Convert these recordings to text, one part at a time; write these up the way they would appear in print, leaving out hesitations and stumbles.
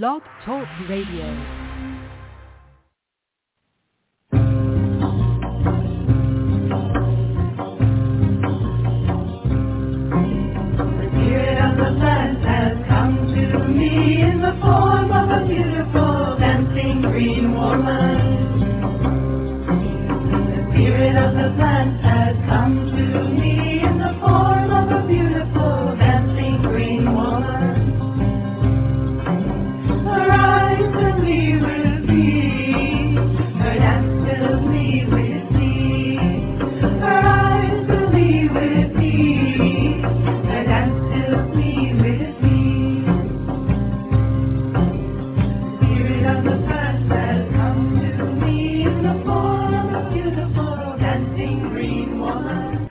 Blog Talk Radio.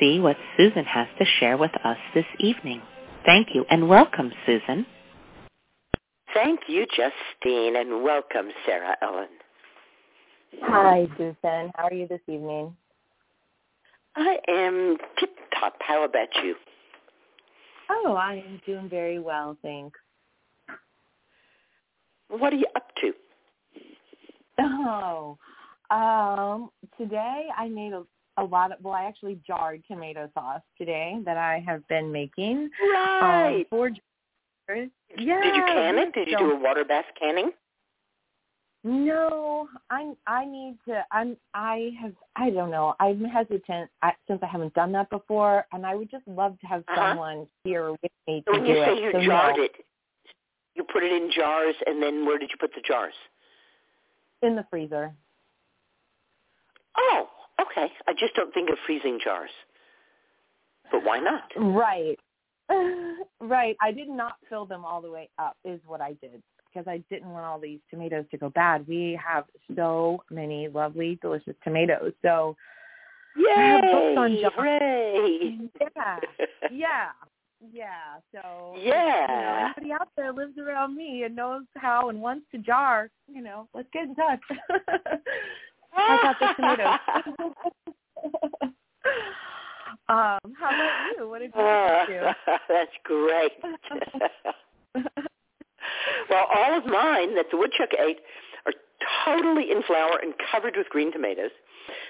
see what Susun has to share with us this evening. Thank you, and welcome, Susun. Thank you, Justine, and welcome, Sarah Ellen. Hi, Susun. How are you this evening? I am tip-top. How about you? Oh, I am doing very well, thanks. What are you up to? Today I made I actually jarred tomato sauce today that I have been making. Right. For jars. Yeah. Did you can it? Did you do a water bath canning? No, I don't know. I'm hesitant since I haven't done that before, and I would just love to have someone here with me to do it. When you say you jarred it, you put it in jars, and then where did you put the jars? In the freezer. Oh. Okay, I just don't think of freezing jars, but why not? Right, right. I did not fill them all the way up is what I did because I didn't want all these tomatoes to go bad. We have so many lovely, delicious tomatoes. So, yay! I have books on jars. Yeah. So, yeah. Anybody out there lives around me and knows how and wants to jar, let's get in touch. I got the tomatoes. How about you? What did you do? That's great. Well, all of mine that the woodchuck ate are totally in flower and covered with green tomatoes.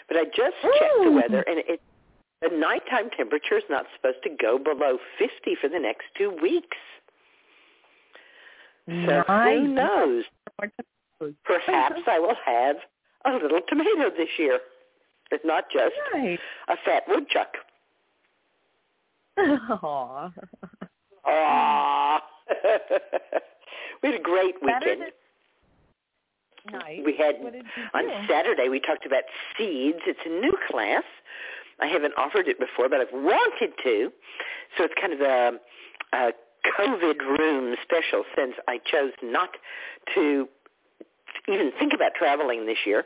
But I just checked the weather, and the nighttime temperature is not supposed to go below 50 for the next 2 weeks. So who knows? Perhaps I will have a little tomato this year, but not just a fat woodchuck. Aww. Aww. We had a great weekend. Nice. We had, on Saturday, we talked about seeds. It's a new class. I haven't offered it before, but I've wanted to. So it's kind of a COVID room special, since I chose not to even think about traveling this year.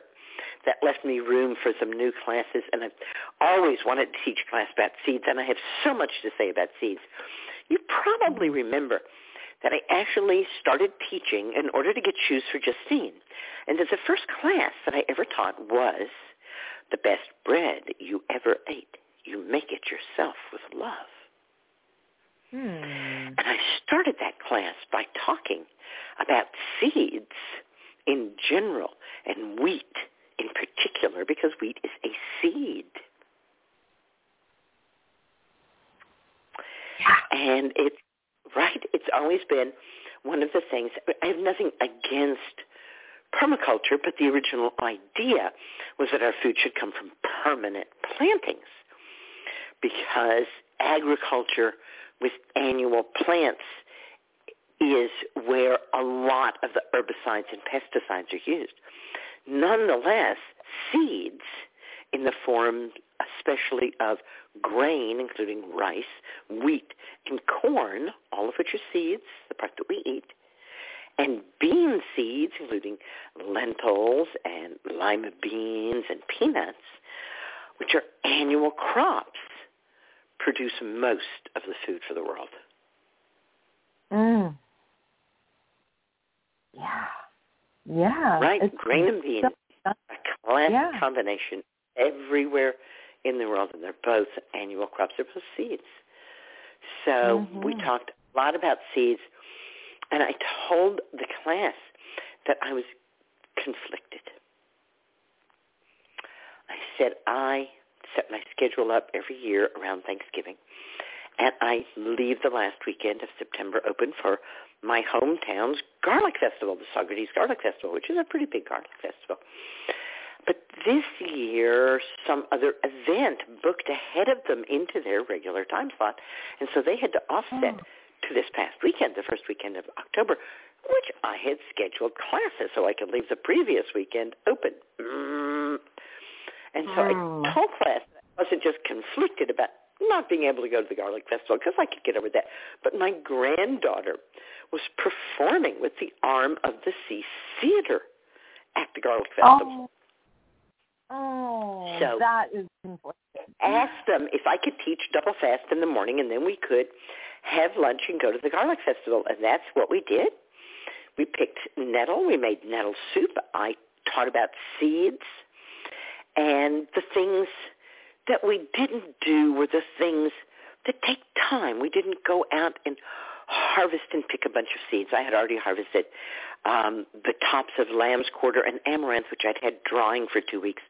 That left me room for some new classes, and I've always wanted to teach a class about seeds, and I have so much to say about seeds. You probably remember that I actually started teaching in order to get shoes for Justine, and that the first class that I ever taught was the best bread you ever ate. You make it yourself with love. And I started that class by talking about seeds in general and wheat in particular, because wheat is a seed. Yeah. And it's right. It's always been one of the things. I have nothing against permaculture, but the original idea was that our food should come from permanent plantings, because agriculture with annual plants is where a lot of the herbicides and pesticides are used. Nonetheless, seeds in the form especially of grain, including rice, wheat, and corn, all of which are seeds, the part that we eat, and bean seeds, including lentils and lima beans and peanuts, which are annual crops, produce most of the food for the world. Yeah. Yeah. Right? It's grain and beans, a classic combination everywhere in the world, and they're both annual crops. They're both seeds. So we talked a lot about seeds, and I told the class that I was conflicted. I said I set my schedule up every year around Thanksgiving, and I leave the last weekend of September open for my hometown's garlic festival, the Socrates Garlic Festival, which is a pretty big garlic festival. But this year, some other event booked ahead of them into their regular time slot, and so they had to offset to this past weekend, the first weekend of October, which I had scheduled classes so I could leave the previous weekend open. And so I told class that I wasn't just conflicted about not being able to go to the garlic festival, because I could get over that, but my granddaughter was performing with the Arm of the Sea Theater at the garlic festival. So that is important. I asked them if I could teach double fast in the morning, and then we could have lunch and go to the garlic festival, and that's what we did. We picked nettle. We made nettle soup. I taught about seeds, and the things that we didn't do were the things that take time. We didn't go out and harvest and pick a bunch of seeds. I had already harvested the tops of lamb's quarter and amaranth, which I'd had drying for 2 weeks,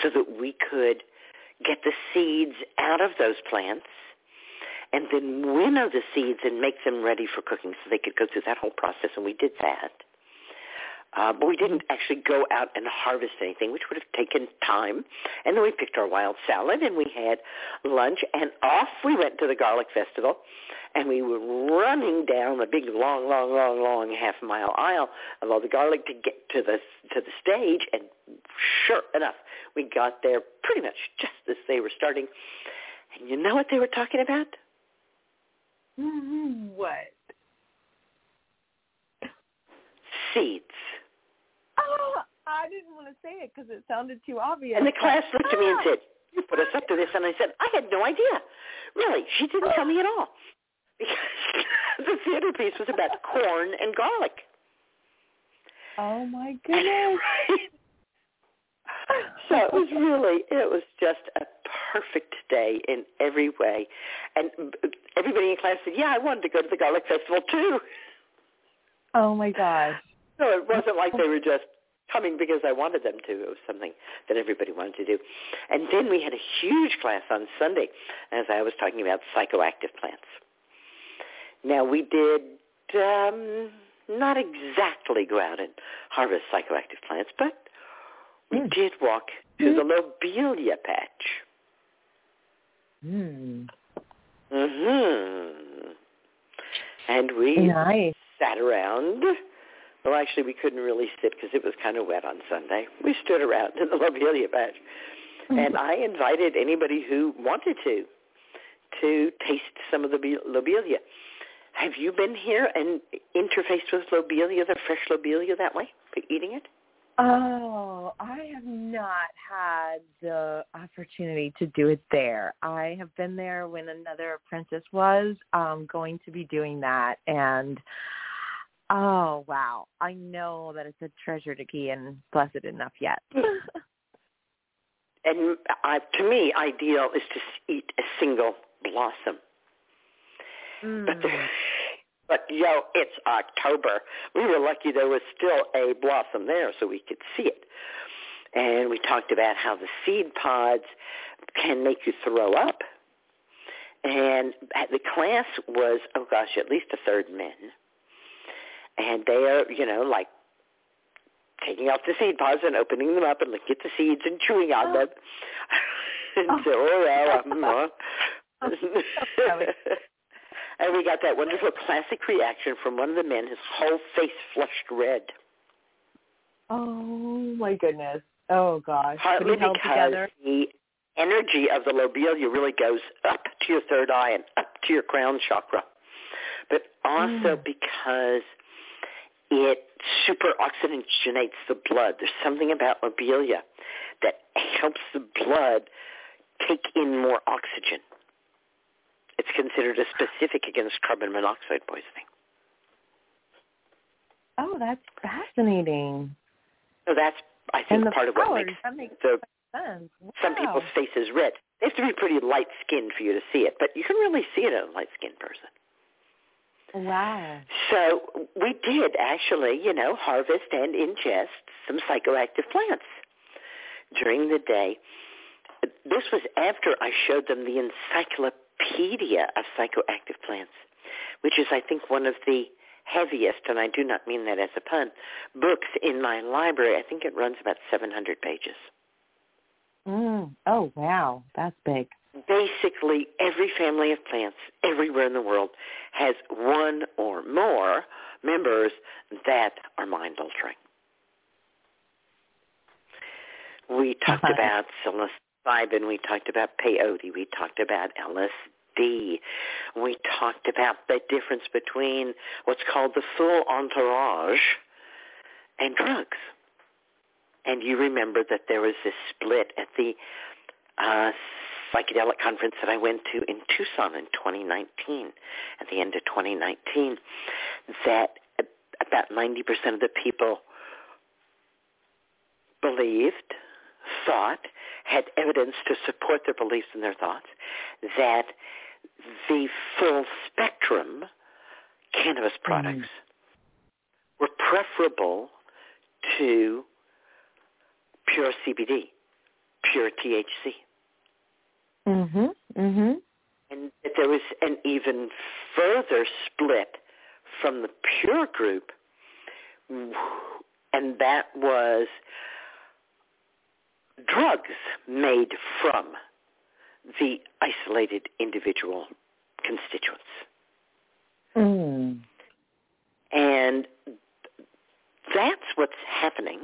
so that we could get the seeds out of those plants and then winnow the seeds and make them ready for cooking, so they could go through that whole process, and we did that. But we didn't actually go out and harvest anything, which would have taken time. And then we picked our wild salad, and we had lunch, and off we went to the garlic festival. And we were running down the big, long, long, long, long half-mile aisle of all the garlic to get to the stage. And sure enough, we got there pretty much just as they were starting. And you know what they were talking about? What? Seeds. Oh, I didn't want to say it because it sounded too obvious. And the class looked at me and said, "You put us up to this." And I said, "I had no idea. Really, she didn't tell me at all." Because the theater piece was about corn and garlic. Oh, my goodness. So it was just a perfect day in every way. And everybody in class said, yeah, I wanted to go to the garlic festival too. Oh, my gosh. So it wasn't like they were just coming because I wanted them to. It was something that everybody wanted to do. And then we had a huge class on Sunday, as I was talking about psychoactive plants. Now, we did not exactly go out and harvest psychoactive plants, but we did walk to the lobelia patch. And we sat around. Well, actually, we couldn't really sit because it was kind of wet on Sunday. We stood around in the lobelia patch, and I invited anybody who wanted to taste some of the lobelia. Have you been here and interfaced with lobelia, the fresh lobelia, that way, by eating it? Oh, I have not had the opportunity to do it there. I have been there when another apprentice was going to be doing that. And, oh, wow, I know that it's a treasure to key and blessed enough yet. And to me, ideal is to eat a single blossom. But, it's October. We were lucky there was still a blossom there so we could see it. And we talked about how the seed pods can make you throw up. And the class was, oh, gosh, at least a third men. And they are, like taking off the seed pods and opening them up and looking at the seeds and chewing on them. And so, And we got that wonderful classic reaction from one of the men, his whole face flushed red. Oh, my goodness. Oh, gosh. Partly because the energy of the lobelia really goes up to your third eye and up to your crown chakra, but also because it superoxygenates the blood. There's something about lobelia that helps the blood take in more oxygen. It's considered a specific against carbon monoxide poisoning. Oh, that's fascinating. So that's, I think, part of what makes sense. Wow. Some people's faces red. They have to be pretty light-skinned for you to see it, but you can really see it in a light-skinned person. Wow. So we did actually, harvest and ingest some psychoactive plants during the day. This was after I showed them the Encyclopedia of Psychoactive Plants, which is, I think, one of the heaviest, and I do not mean that as a pun, books in my library. I think it runs about 700 pages. Oh, wow. That's big. Basically, every family of plants everywhere in the world has one or more members that are mind-altering. We talked about psilocybin. We talked about peyote. We talked about LSD. We talked about the difference between what's called the full entourage and drugs. And you remember that there was this split at the psychedelic conference that I went to in Tucson in 2019, at the end of 2019, that about 90% of the people believed, thought, had evidence to support their beliefs and their thoughts, that the full spectrum cannabis products were preferable to pure CBD, pure THC. And that there was an even further split from the pure group, and that was drugs made from the isolated individual constituents. And that's what's happening.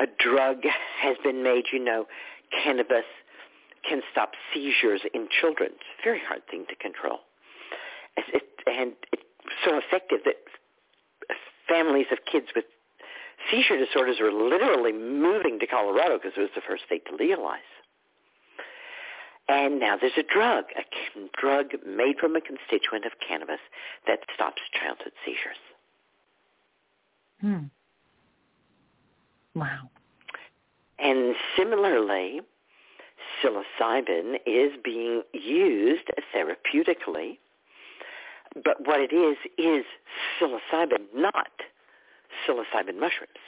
A drug has been made, cannabis can stop seizures in children. It's a very hard thing to control. And it's so effective that families of kids with seizure disorders are literally moving to Colorado because it was the first state to legalize. And now there's a drug made from a constituent of cannabis that stops childhood seizures. Wow. And similarly, psilocybin is being used therapeutically, but what it is psilocybin, not psilocybin mushrooms.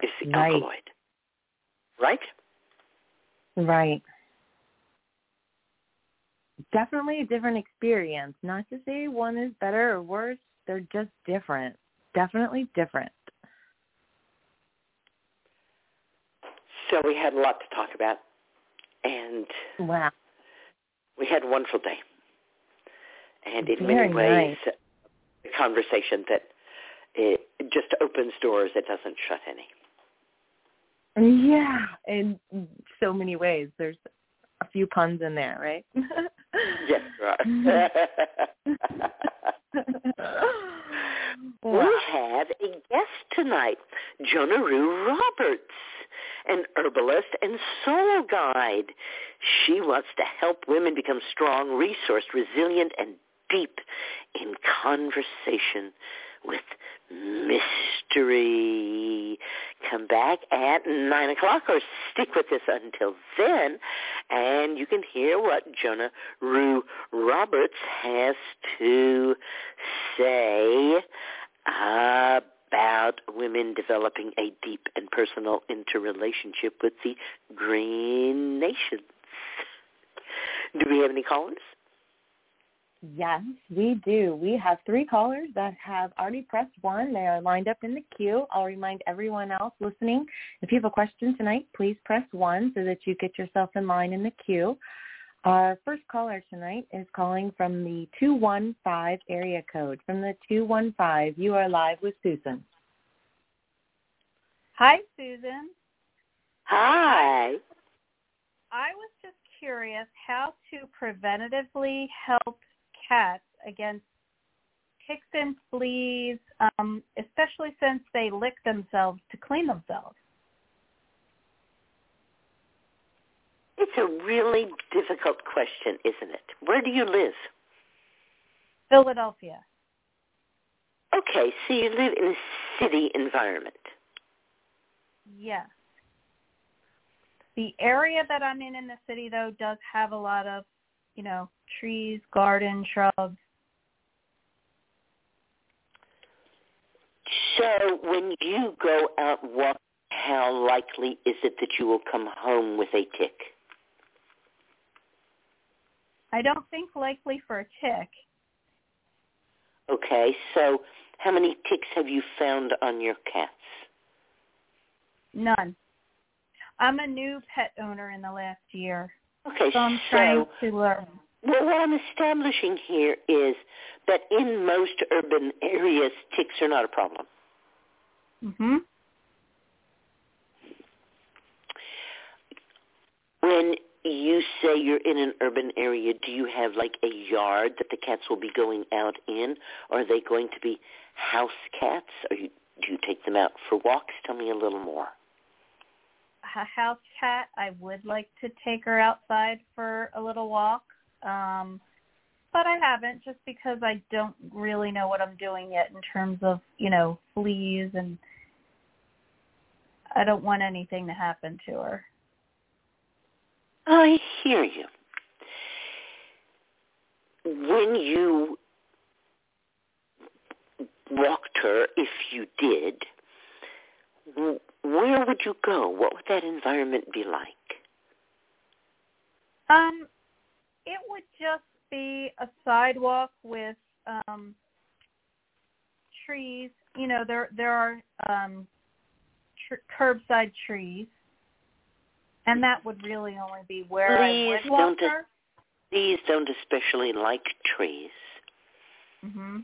It's the alkaloid. Right? Right. Definitely a different experience. Not to say one is better or worse. They're just different. Definitely different. So we had a lot to talk about. And wow, we had a wonderful day. And in many ways, a conversation that it just opens doors. It doesn't shut any. Yeah, in so many ways. There's a few puns in there, right? Yes, there are. We have a guest tonight, Jonah Ruh Roberts, an herbalist and soul guide. She wants to help women become strong, resourced, resilient, and deep in conversation with mystery. Come back at 9 o'clock or stick with us until then, and you can hear what Jonah Ruh Roberts has to say about women developing a deep and personal interrelationship with the Green Nations. Do we have any callers? Yes, we do. We have three callers that have already pressed one. They are lined up in the queue. I'll remind everyone else listening, if you have a question tonight, please press one so that you get yourself in line in the queue. Our first caller tonight is calling from the 215 area code. From the 215, you are live with Susan. Hi, Susan. Hi. I was just curious how to preventatively help cats against ticks and fleas, especially since they lick themselves to clean themselves. It's a really difficult question, isn't it? Where do you live? Philadelphia. Okay, so you live in a city environment. Yes. The area that I'm in the city, though, does have a lot of, you know, trees, garden, shrubs. So when you go out walking, how likely is it that you will come home with a tick? I don't think likely for a tick. Okay, so how many ticks have you found on your cats? None. I'm a new pet owner in the last year. Okay, so I'm trying to learn. Well, what I'm establishing here is that in most urban areas, ticks are not a problem. Mm-hmm. When you say you're in an urban area, do you have like a yard that the cats will be going out in? Or are they going to be house cats? Do you take them out for walks? Tell me a little more. A house cat, I would like to take her outside for a little walk, but I haven't just because I don't really know what I'm doing yet in terms of, you know, fleas, and I don't want anything to happen to her. I hear you. When you walked her, if you did, where would you go? What would that environment be like? It would just be a sidewalk with trees. You know, there are curbside trees, and that would really only be where I would walk her. These don't especially like trees, mm-hmm.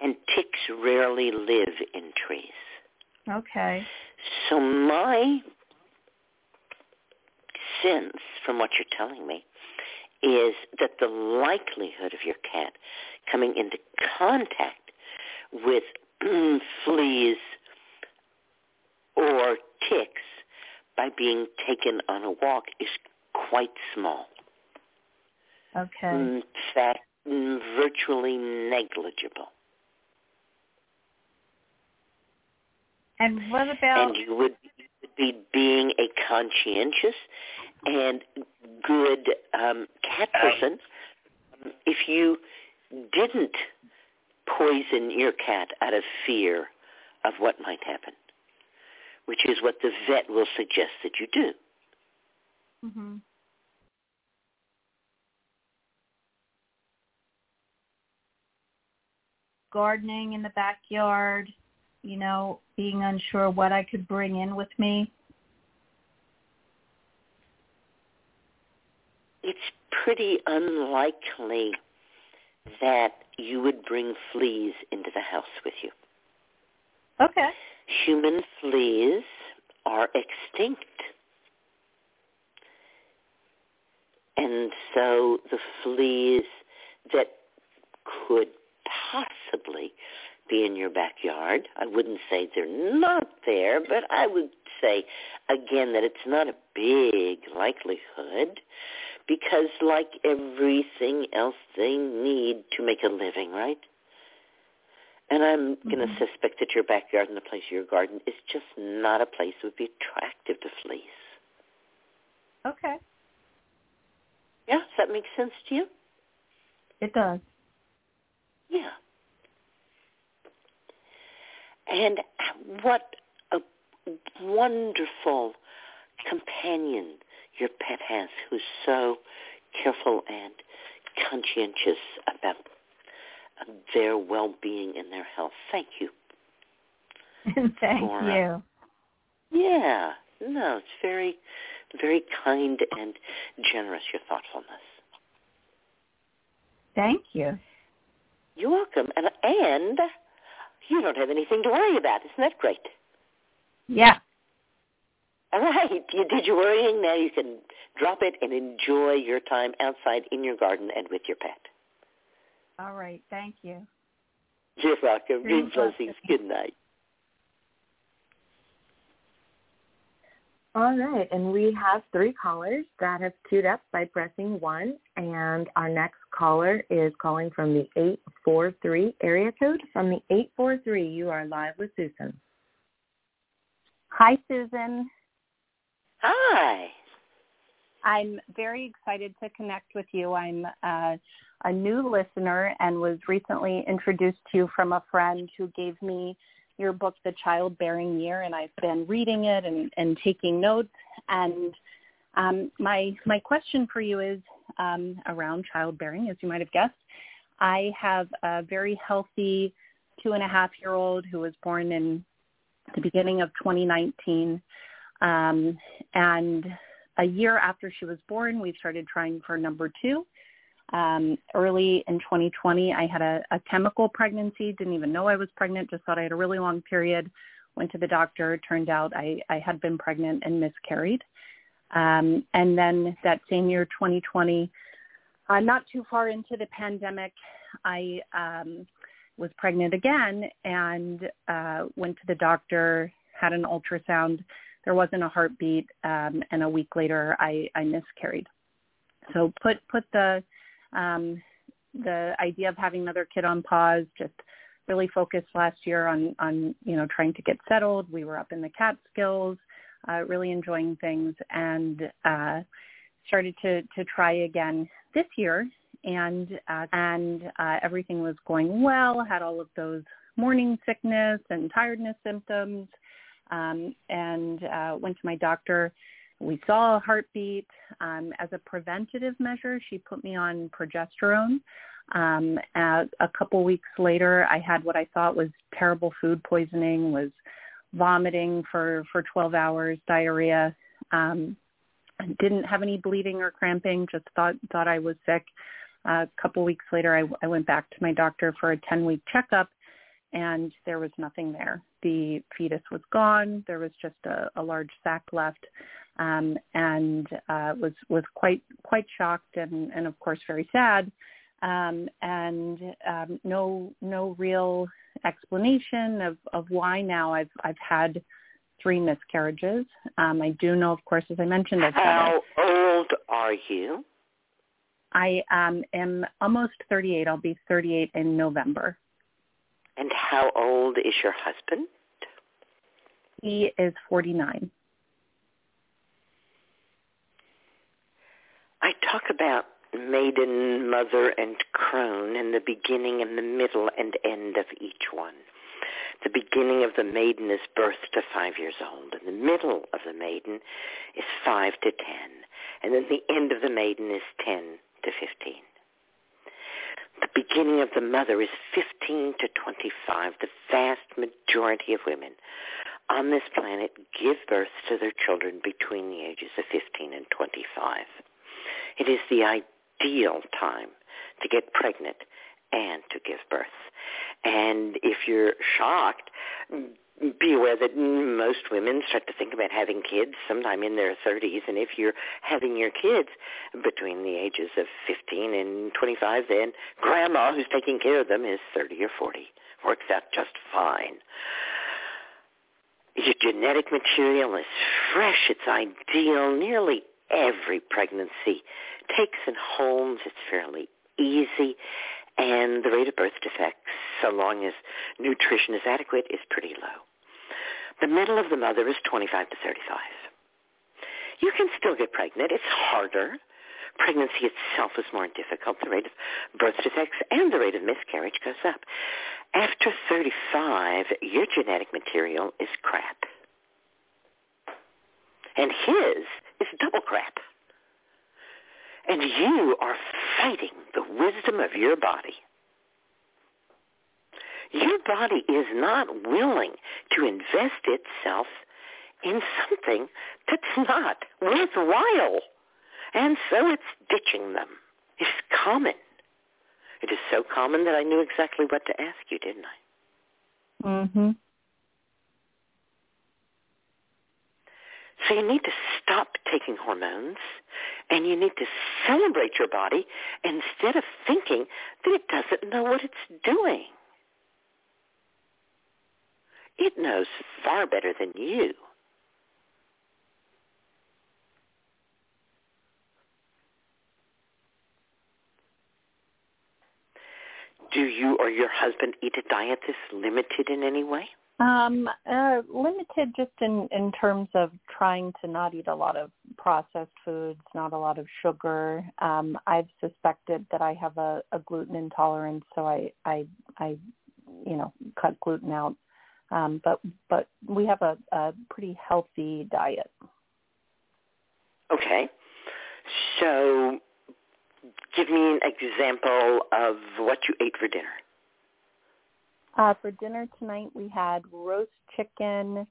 And ticks rarely live in trees. Okay. So my sense, from what you're telling me, is that the likelihood of your cat coming into contact with fleas or ticks by being taken on a walk is quite small. Okay. In fact, virtually negligible. And what about... And you would be being a conscientious and good cat person if you didn't poison your cat out of fear of what might happen, which is what the vet will suggest that you do. Mm-hmm. Gardening in the backyard, you know, being unsure what I could bring in with me. It's pretty unlikely that you would bring fleas into the house with you. Okay. Human fleas are extinct. And so the fleas that could possibly be in your backyard, I wouldn't say they're not there, but I would say, again, that it's not a big likelihood because like everything else, they need to make a living, right? And I'm going to suspect that your backyard and the place of your garden is just not a place that would be attractive to fleas. Okay. Yeah, does that make sense to you? It does. Yeah. And what a wonderful companion your pet has who's so careful and conscientious about their well-being and their health. Thank you. Thank you. Yeah. No, it's very, very kind and generous, your thoughtfulness. Thank you. You're welcome. And you don't have anything to worry about. Isn't that great? Yeah. All right. You did your worrying. Now you can drop it and enjoy your time outside in your garden and with your pet. All right. Thank you. You're welcome. Good blessings. Good night. All right. And we have three callers that have queued up by pressing 1. And our next caller is calling from the 843 area code. From the 843, you are live with Susan. Hi, Susan. Hi. I'm very excited to connect with you. I'm a new listener and was recently introduced to you from a friend who gave me your book, The Childbearing Year, and I've been reading it and taking notes. And my question for you is around childbearing, as you might have guessed. I have a very healthy 2.5-year-old who was born in the beginning of 2019. And a year after she was born, we started trying for number 2. Early in 2020, I had a chemical pregnancy, didn't even know I was pregnant, just thought I had a really long period, went to the doctor, turned out I had been pregnant and miscarried. And then that same year, 2020, not too far into the pandemic, I was pregnant again and went to the doctor, had an ultrasound. There wasn't a heartbeat, and a week later, I miscarried. So put the idea of having another kid on pause, just really focused last year on you know, trying to get settled. We were up in the Catskills, really enjoying things, and started to try again this year. And everything was going well, had all of those morning sickness and tiredness symptoms, and went to my doctor. We saw a heartbeat. As a preventative measure, she put me on progesterone. A couple weeks later, I had what I thought was terrible food poisoning, was vomiting for 12 hours, diarrhea. I didn't have any bleeding or cramping, just thought I was sick. A couple weeks later, I went back to my doctor for a 10-week checkup, and there was nothing there. The fetus was gone. There was just a large sac left, and was quite shocked and of course very sad, and no real explanation of why. Now I've had 3 miscarriages. I do know, of course, as I mentioned. How old are you? I am almost 38. I'll be 38 in November. And how old is your husband? he is 49. I talk about maiden, mother, and crone in the beginning and the middle and end of each one. The beginning of the maiden is birth to 5 years old, and the middle of the maiden is 5 to 10, and then the end of the maiden is 10 to 15. The beginning of the mother is 15 to 25. The vast majority of women on this planet give birth to their children between the ages of 15 and 25. It is the ideal time to get pregnant and to give birth. And if you're shocked, be aware that most women start to think about having kids sometime in their 30s, and if you're having your kids between the ages of 15 and 25, then grandma who's taking care of them is 30 or 40. Works out just fine. Your genetic material is fresh. It's ideal. Nearly every pregnancy takes and holds. It's fairly easy. And the rate of birth defects, so long as nutrition is adequate, is pretty low. The middle of the mother is 25 to 35. You can still get pregnant. It's harder. Pregnancy itself is more difficult. The rate of birth defects and the rate of miscarriage goes up. After 35, your genetic material is crap. And his is double crap. And you are fighting the wisdom of your body. Your body is not willing to invest itself in something that's not worthwhile. And so it's ditching them. It's common. It is so common that I knew exactly what to ask you, didn't I? Mm-hmm. So you need to stop taking hormones, and you need to celebrate your body instead of thinking that it doesn't know what it's doing. It knows far better than you. Do you or your husband eat a diet that's limited in any way? Limited just in terms of trying to not eat a lot of processed foods, not a lot of sugar. I've suspected that I have a gluten intolerance, so I cut gluten out. But we have a pretty healthy diet. Okay. So give me an example of what you ate for dinner. For dinner tonight, we had roast chicken,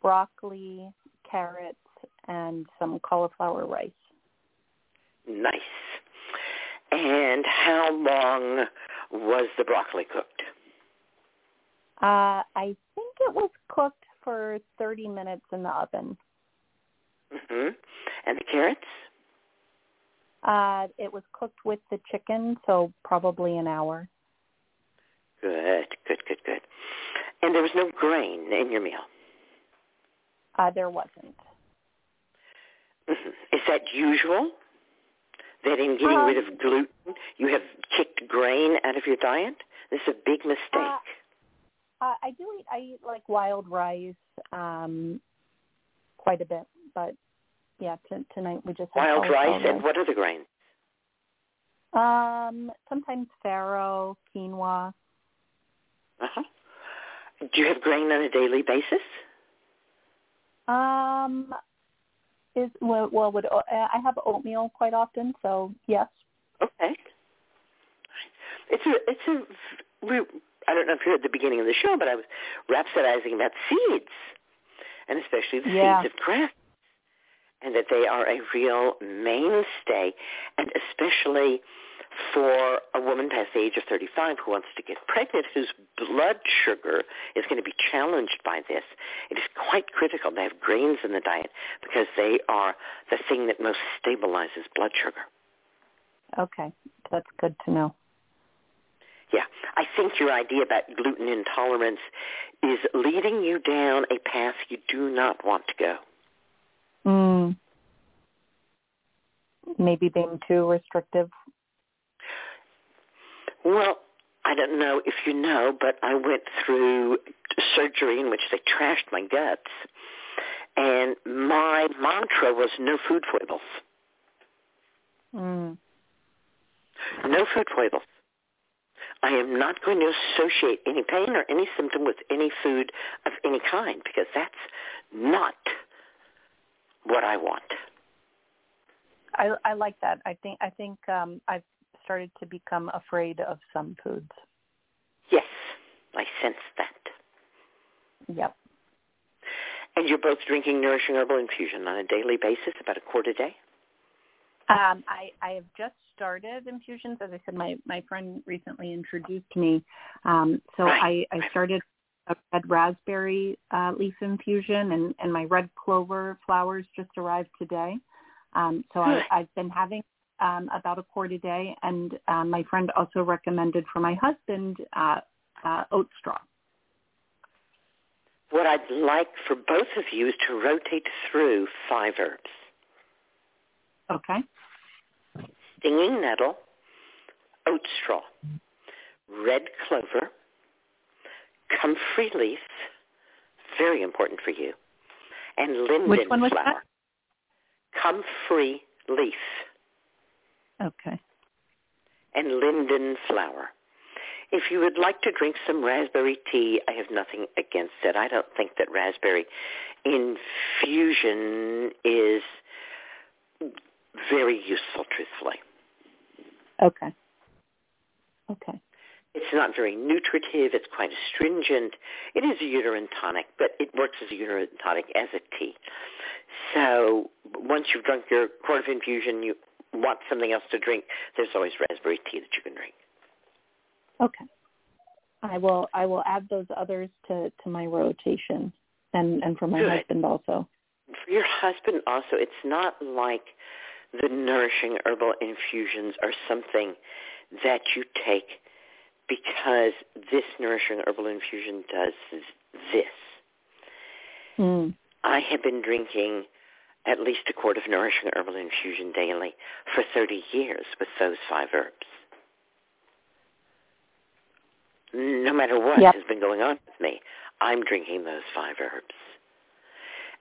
broccoli, carrots, and some cauliflower rice. Nice. And how long was the broccoli cooked? I think it was cooked for 30 minutes in the oven. Mm-hmm. And the carrots? It was cooked with the chicken, so probably an hour. Good. And there was no grain in your meal? There wasn't. Mm-hmm. Is that usual, that in getting rid of gluten, you have kicked grain out of your diet? This is a big mistake. I eat like wild rice quite a bit, but yeah, tonight we just had wild rice. And what are the grains? Sometimes farro, quinoa. Uh-huh. Do you have grain on a daily basis? I have oatmeal quite often, so yes. Okay. I don't know if you heard the beginning of the show, but I was rhapsodizing about seeds, and especially the seeds of grass, and that they are a real mainstay, and especially for a woman past the age of 35 who wants to get pregnant, whose blood sugar is going to be challenged by this. It is quite critical to have grains in the diet because they are the thing that most stabilizes blood sugar. Okay. That's good to know. Yeah. I think your idea about gluten intolerance is leading you down a path you do not want to go. Maybe being too restrictive. Well, I don't know if you know, but I went through surgery in which they trashed my guts. And my mantra was no food foibles. Mm. No food foibles. I am not going to associate any pain or any symptom with any food of any kind because that's not what I want. I like that. I think I've started to become afraid of some foods. Yes, I sense that. Yep. And you're both drinking Nourishing Herbal Infusion on a daily basis, about a quart a day? I have just started infusions. As I said, my friend recently introduced me. I started a red raspberry leaf infusion, and my red clover flowers just arrived today. I've been having about a quart a day, and my friend also recommended for my husband oat straw. What I'd like for both of you is to rotate through 5 herbs. Okay. Stinging nettle, oat straw, red clover, comfrey leaf, very important for you, and linden flower. Which one was that? Comfrey leaf. Okay. And linden flower. If you would like to drink some raspberry tea, I have nothing against it. I don't think that raspberry infusion is very useful, truthfully. Okay. Okay. It's not very nutritive. It's quite astringent. It is a uterine tonic, but it works as a uterine tonic as a tea. So once you've drunk your quart of infusion, you want something else to drink, there's always raspberry tea that you can drink. Okay. I will add those others to my rotation and for my husband also. For your husband also, it's not like the nourishing herbal infusions are something that you take because this nourishing herbal infusion does this. Mm. I have been drinking at least a quart of nourishing herbal infusion daily for 30 years with those 5 herbs. No matter what has been going on with me, I'm drinking those 5 herbs.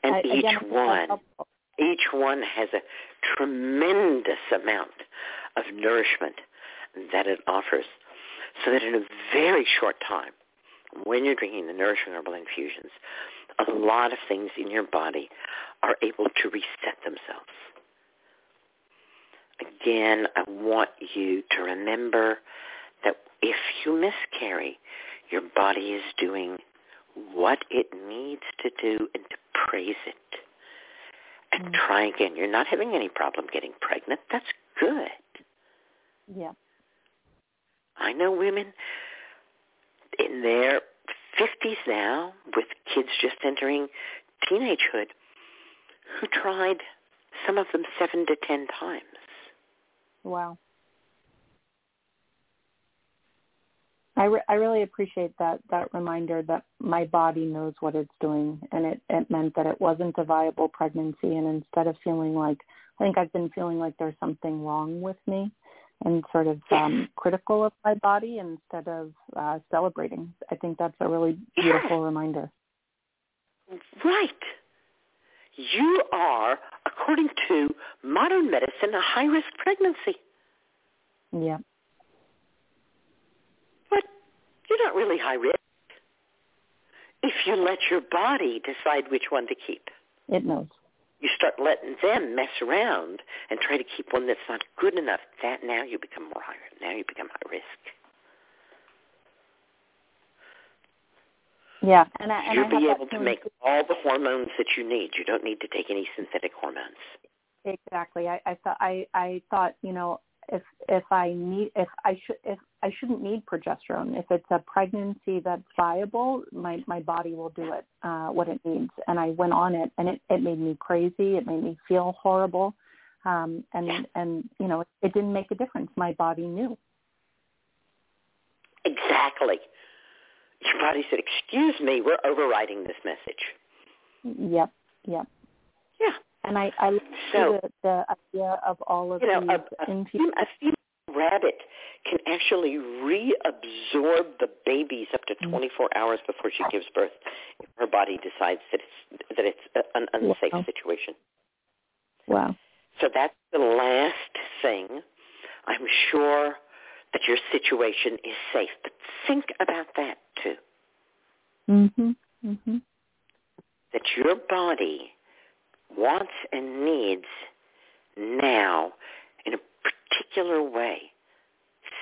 And each one has a tremendous amount of nourishment that it offers, so that in a very short time, when you're drinking the nourishing herbal infusions, a lot of things in your body are able to reset themselves. Again, I want you to remember that if you miscarry, your body is doing what it needs to do and to praise it. And try again. You're not having any problem getting pregnant. That's good. Yeah. I know women in their 50s now, with kids just entering teenagehood, who tried, some of them 7 to 10 times. Wow. I really appreciate that reminder that my body knows what it's doing, and it meant that it wasn't a viable pregnancy, and instead of feeling like, I think I've been feeling like there's something wrong with me and sort of critical of my body instead of celebrating. I think that's a really beautiful reminder. Right. You are, according to modern medicine, a high-risk pregnancy. Yeah. You're not really high risk if you let your body decide which one to keep. It knows. You start letting them mess around and try to keep one that's not good enough. That now you become more high. Now you become high risk. Yeah, and you'll be able to make all the hormones that you need. You don't need to take any synthetic hormones. Exactly. I thought you know. If I shouldn't need progesterone. If it's a pregnancy that's viable, my body will do it what it needs. And I went on it, and it made me crazy. It made me feel horrible, and you know it didn't make a difference. My body knew. Exactly. Your body said, "Excuse me, we're overriding this message." Yep. Yep. Yeah. And I love the idea of all of these. You know, a female rabbit can actually reabsorb the babies up to 24 hours before she gives birth if her body decides that it's an unsafe situation. Wow. So that's the last thing. I'm sure that your situation is safe, but think about that too. Mm-hmm. Mm-hmm. That your body wants and needs now in a particular way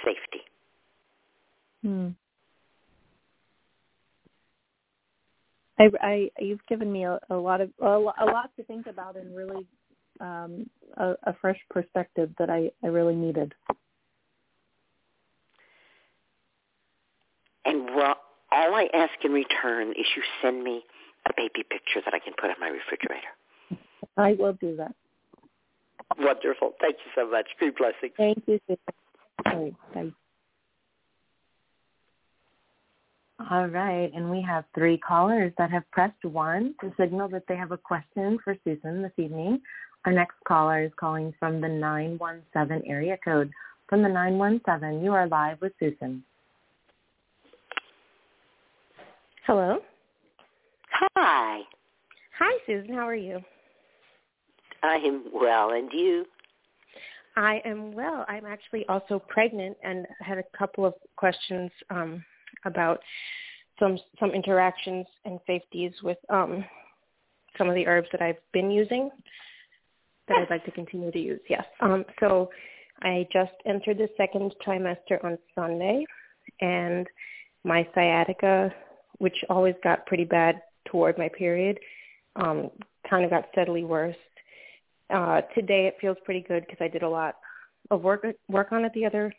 safety. Hmm. You've given me a lot to think about, and really a fresh perspective that I really needed. And all I ask in return is you send me a baby picture that I can put on my refrigerator. I will do that. Wonderful. Thank you so much. Great blessings. Thank you. Sorry. Bye. All right. And we have 3 callers that have pressed 1 to signal that they have a question for Susun this evening. Our next caller is calling from the 917 area code. From the 917, you are live with Susun. Hello. Hi. Hi, Susun. How are you? I am well. And you? I am well. I'm actually also pregnant and had a couple of questions about some interactions and safeties with some of the herbs that I've been using that I'd like to continue to use, yes. So I just entered the 2nd trimester on Sunday, and my sciatica, which always got pretty bad toward my period, kind of got steadily worse. Today it feels pretty good because I did a lot of work on it the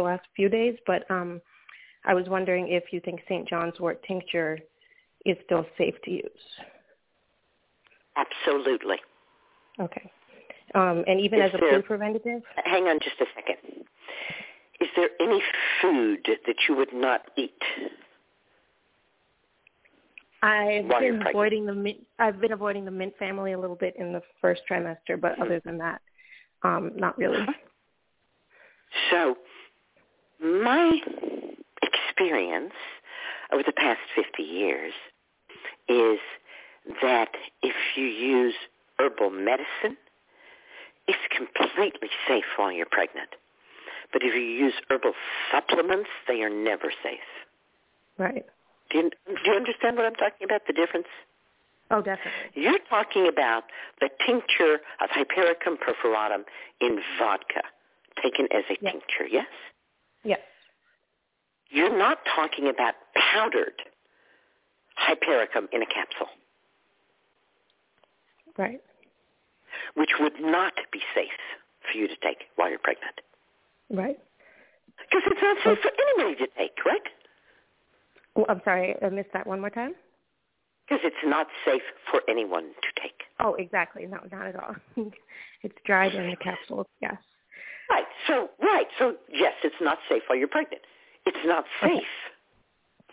last few days. But I was wondering if you think St. John's wort tincture is still safe to use. Absolutely. Okay. And even as a food preventative? Hang on just a second. Is there any food that you would not eat? I've been avoiding the mint family a little bit in the 1st trimester, but other than that, not really. So my experience over the past 50 years is that if you use herbal medicine, it's completely safe while you're pregnant. But if you use herbal supplements, they are never safe. Right. Do you understand what I'm talking about, the difference? Oh, definitely. You're talking about the tincture of Hypericum perforatum in vodka, taken as a tincture, yes? Yes. You're not talking about powdered Hypericum in a capsule. Right. Which would not be safe for you to take while you're pregnant. Right. Because it's not safe for anybody to take, right? Oh, I'm sorry, I missed that one more time. Because it's not safe for anyone to take. Oh, exactly. No, not at all. It's dried in the capsule, yes. Right. So, yes, it's not safe while you're pregnant. It's not safe.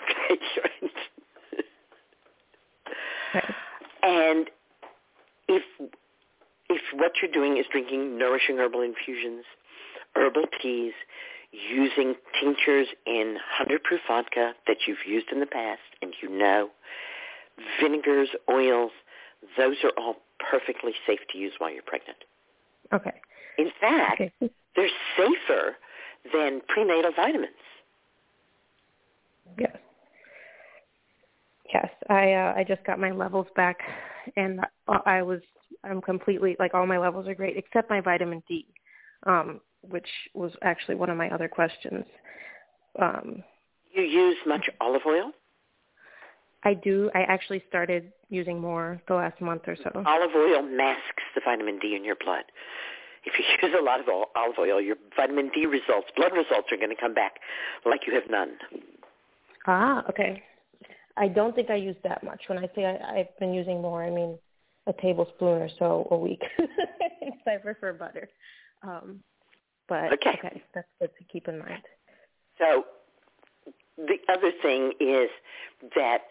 Okay. Right. And if what you're doing is drinking nourishing herbal infusions, herbal teas, using tinctures in 100-proof vodka that you've used in the past and vinegars, oils, those are all perfectly safe to use while you're pregnant. Okay. In fact, they're safer than prenatal vitamins. Yes. Yes, I just got my levels back, and I'm completely, all my levels are great except my vitamin D. Which was actually one of my other questions. You use much olive oil? I do. I actually started using more the last month or so. Olive oil masks the vitamin D in your blood. If you use a lot of olive oil, your vitamin D blood results are going to come back like you have none. Ah, okay. I don't think I use that much. When I say I've been using more, I mean a tablespoon or so a week. I prefer butter. But okay, that's good to keep in mind. So the other thing is that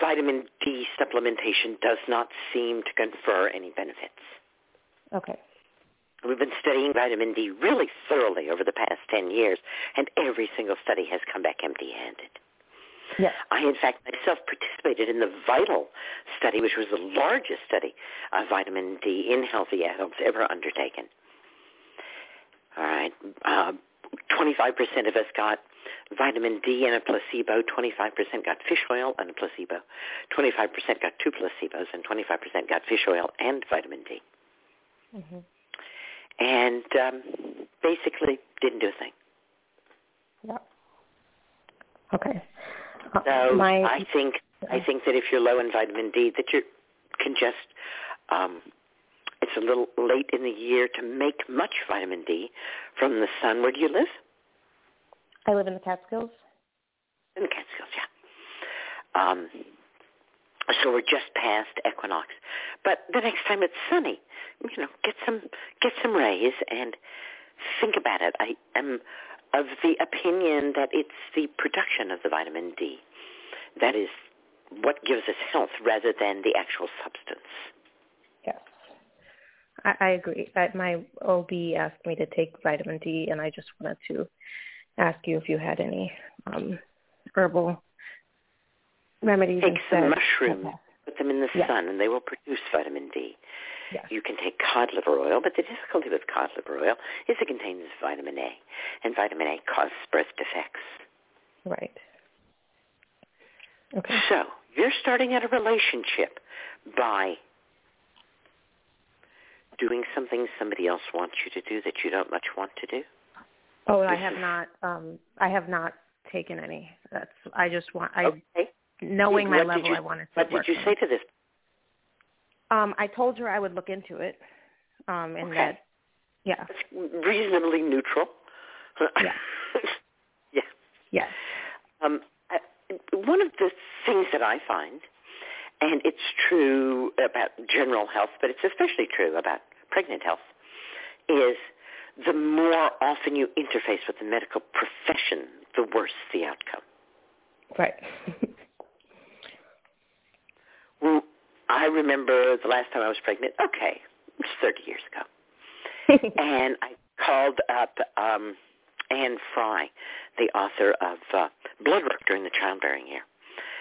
vitamin D supplementation does not seem to confer any benefits. Okay. We've been studying vitamin D really thoroughly over the past 10 years, and every single study has come back empty-handed. Yes. I, in fact, myself participated in the VITAL study, which was the largest study of vitamin D in healthy adults ever undertaken. All right. 25% of us got vitamin D and a placebo, 25% got fish oil and a placebo, 25% got two placebos, and 25% got fish oil and vitamin D. Mm-hmm. And basically didn't do a thing. Yeah. Okay. So I think that if you're low in vitamin D, that you can just, it's a little late in the year to make much vitamin D from the sun. Where do you live? I live in the Catskills. In the Catskills, yeah. So we're just past equinox, but the next time it's sunny, you know, get some rays and think about it. I am of the opinion that it's the production of the vitamin D that is what gives us health rather than the actual substance. Yes, I agree. My OB asked me to take vitamin D, and I just wanted to ask you if you had any herbal remedies. Take some mushrooms, put them in the sun, and they will produce vitamin D. Yes. You can take cod liver oil, but the difficulty with cod liver oil is it contains vitamin A, and vitamin A causes birth defects. Right. Okay. So you're starting out a relationship by doing something somebody else wants you to do that you don't much want to do. Oh, I have not taken any. That's knowing my level, I wanted to work. What did you say to this? I told her I would look into it. Yeah. It's reasonably neutral. Yeah. Yeah. Yes. One of the things that I find, and it's true about general health, but it's especially true about pregnant health, is the more often you interface with the medical profession, the worse the outcome. Right. Well, I remember the last time I was pregnant, it was 30 years ago, and I called up Anne Frye, the author of Blood Work During the Childbearing Year.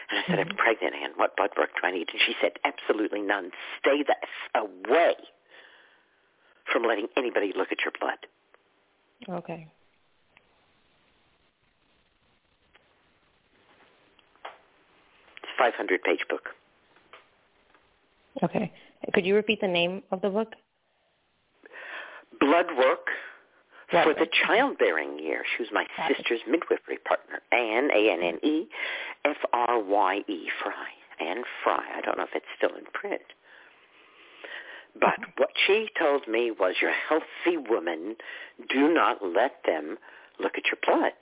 And I said, mm-hmm. I'm pregnant, Anne. What blood work do I need? And she said, absolutely none. Stay the F away from letting anybody look at your blood. Okay. It's a 500-page book. Okay. Could you repeat the name of the book? Blood Work for the Childbearing Year. She was my sister's midwifery partner, Anne, A-N-N-E, F-R-Y-E, Frye. Anne Frye. I don't know if it's still in print. But what she told me was, you're a healthy woman. Do not let them look at your blood.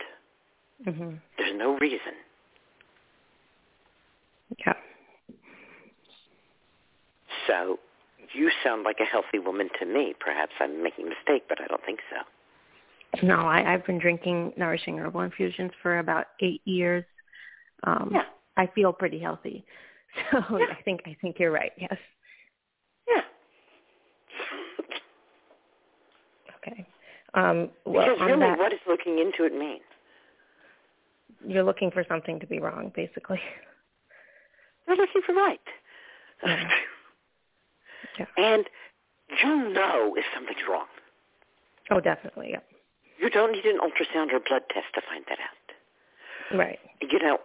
Mm-hmm. There's no reason. Yeah. So you sound like a healthy woman to me. Perhaps I'm making a mistake, but I don't think so. No, I've been drinking nourishing herbal infusions for about 8 years. I feel pretty healthy. So yeah. I think you're right, yes. Yeah. Okay. Because really what does looking into it mean? You're looking for something to be wrong, basically. You're looking for right. Yeah. Yeah. And you know if something's wrong. Oh, definitely, yeah. You don't need an ultrasound or blood test to find that out. Right. You know,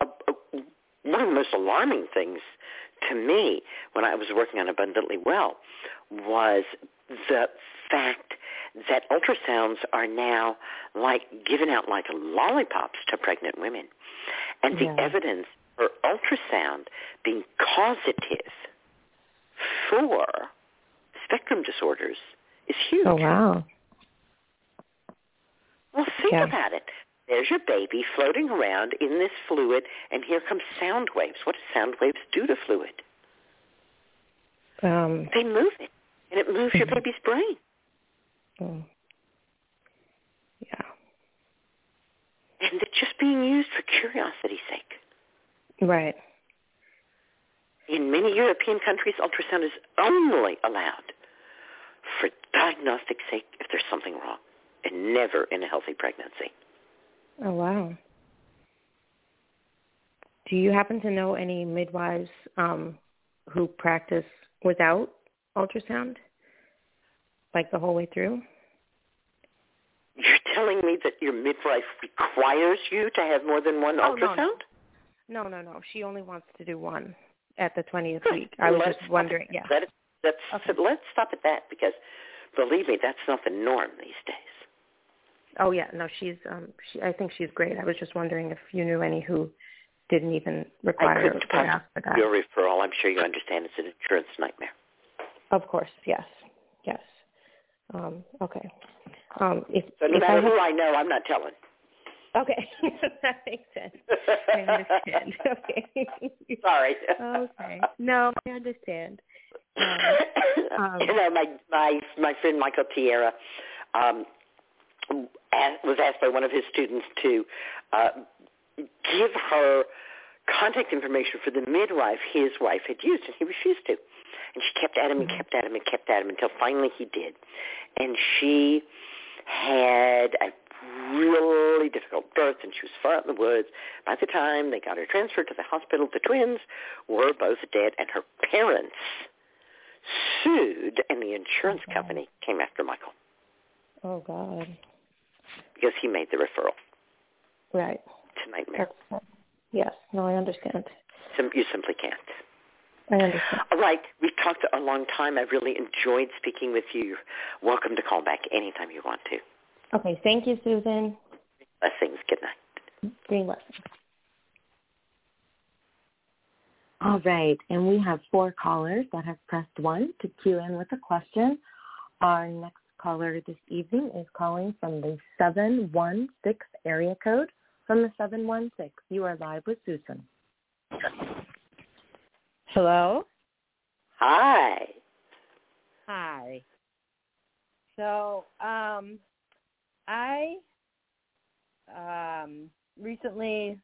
one of the most alarming things to me when I was working on Abundantly Well was the fact that ultrasounds are now like given out like lollipops to pregnant women. And the evidence for ultrasound being causative for spectrum disorders is huge. Oh, wow. Well, think about it. There's your baby floating around in this fluid, and here comes sound waves. What do sound waves do to fluid? They move it, and it moves your baby's brain. Mm. Yeah. And it's just being used for curiosity's sake. Right. In many European countries, ultrasound is only allowed for diagnostic sake if there's something wrong, and never in a healthy pregnancy. Oh, wow. Do you happen to know any midwives who practice without ultrasound, like the whole way through? You're telling me that your midwife requires you to have more than one ultrasound? No. She only wants to do one at the 20th week. I was just wondering. Yeah. So let's stop at that, because believe me, that's not the norm these days. Oh yeah, no, she's. I think she's great. I was just wondering if you knew any who didn't even require your referral. I'm sure you understand it's an insurance nightmare. Of course, yes. Okay. So no matter who I know, I'm not telling. Okay, that makes sense. I understand. Okay. Sorry. Okay. No, I understand. My friend Michael Tierra was asked by one of his students to give her contact information for the midwife his wife had used, and he refused to. And she kept at him until finally he did. And she had a really difficult birth, and she was far out in the woods. By the time they got her transferred to the hospital, the twins were both dead, and her parents sued, and the insurance company came after Michael. Oh, God. Because he made the referral. Right. It's a nightmare. Yes. No, I understand. You simply can't. I understand. All right. We've talked a long time. I really enjoyed speaking with you. You're welcome to call back anytime you want to. Okay. Thank you, Susan. Blessings. Good night. Green blessings. All right. And we have 4 callers that have pressed 1 to queue in with a question. Our next caller this evening is calling from the 716 area code. From the 716, you are live with Susan. Hello? Hi. So, I recently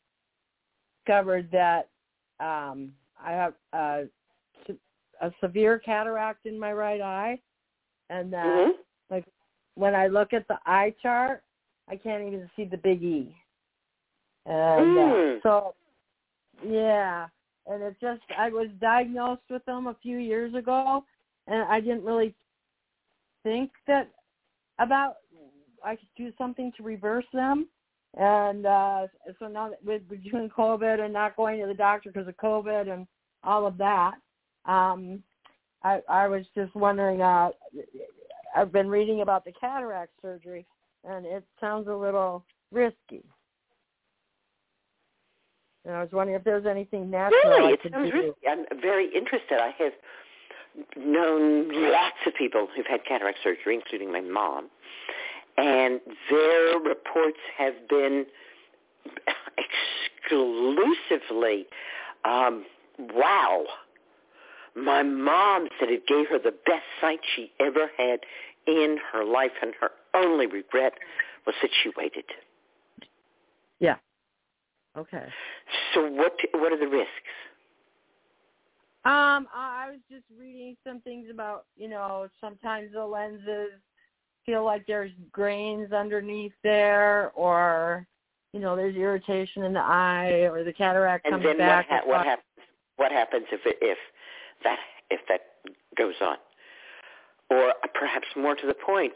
discovered that I have a severe cataract in my right eye, and that like when I look at the eye chart, I can't even see the big E. And so, yeah, and it just, I was diagnosed with them a few years ago, and I didn't really think that about I could do something to reverse them. And so now that we're doing COVID and not going to the doctor because of COVID and all of that, I was just wondering, I've been reading about the cataract surgery, and it sounds a little risky. And I was wondering if there's anything natural I could do. Really, I'm very interested. I have known lots of people who've had cataract surgery, including my mom, and their reports have been exclusively, wow. My mom said it gave her the best sight she ever had in her life, and her only regret was that she waited. Yeah. Okay. So what are the risks? I was just reading some things about, sometimes the lenses feel like there's grains underneath there, or, there's irritation in the eye, or the cataract comes back. And then what happens if that goes on? Or perhaps more to the point,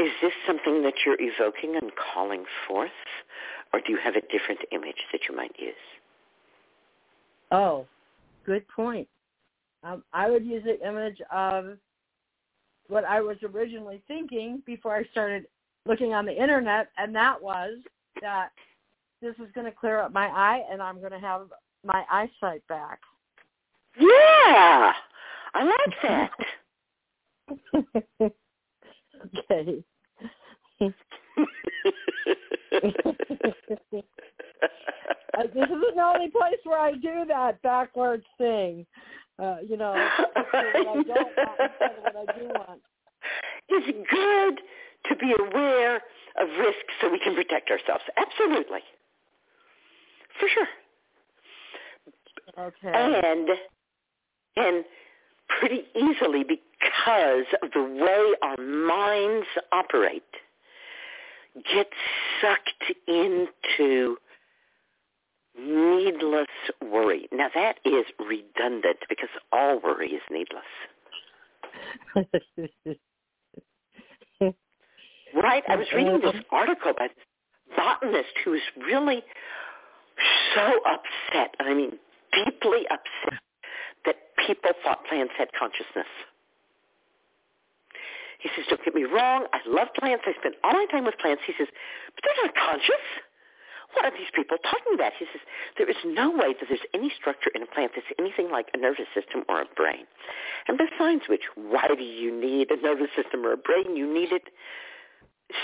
is this something that you're evoking and calling forth, or do you have a different image that you might use? Oh, good point. I would use the image of what I was originally thinking before I started looking on the internet, and that was that this is going to clear up my eye and I'm going to have my eyesight back. Yeah, I like that. Okay. This isn't the only place where I do that backwards thing. What I don't want instead of what I do want. It's good to be aware of risks so we can protect ourselves. Absolutely. For sure. Okay. And pretty easily because of the way our minds operate, get sucked into needless worry. Now, that is redundant because all worry is needless. Right? I was reading this article by this botanist who was really so upset, I mean deeply upset, that people thought plants had consciousness. He says, don't get me wrong, I love plants. I spend all my time with plants. He says, but they're not conscious. What are these people talking about? He says, there is no way that there's any structure in a plant that's anything like a nervous system or a brain. And besides which, why do you need a nervous system or a brain? You need it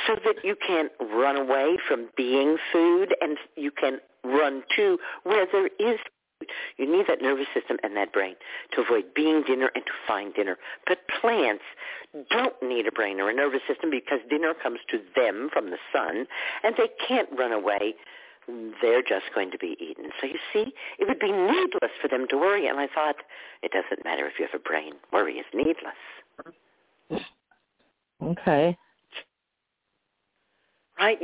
so that you can run away from being food and you can run to where there is food. You need that nervous system and that brain to avoid being dinner and to find dinner. But plants don't need a brain or a nervous system because dinner comes to them from the sun and they can't run away. They're just going to be eaten. So you see, it would be needless for them to worry. And I thought, it doesn't matter if you have a brain. Worry is needless. Okay. Right?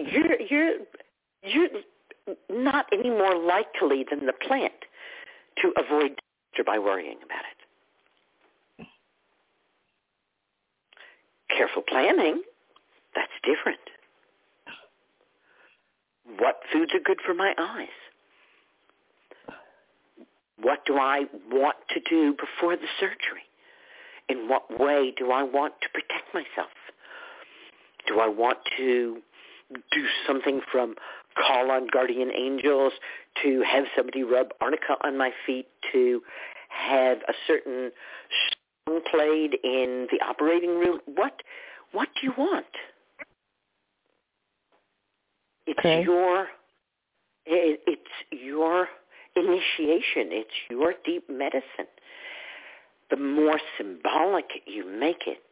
You're not any more likely than the plant to avoid danger by worrying about it. Careful planning, that's different. What foods are good for my eyes? What do I want to do before the surgery? In what way do I want to protect myself? Do I want to do something from call on guardian angels to have somebody rub arnica on my feet to have a certain song played in the operating room? What do you want? It's okay. It's your initiation. It's your deep medicine. The more symbolic you make it,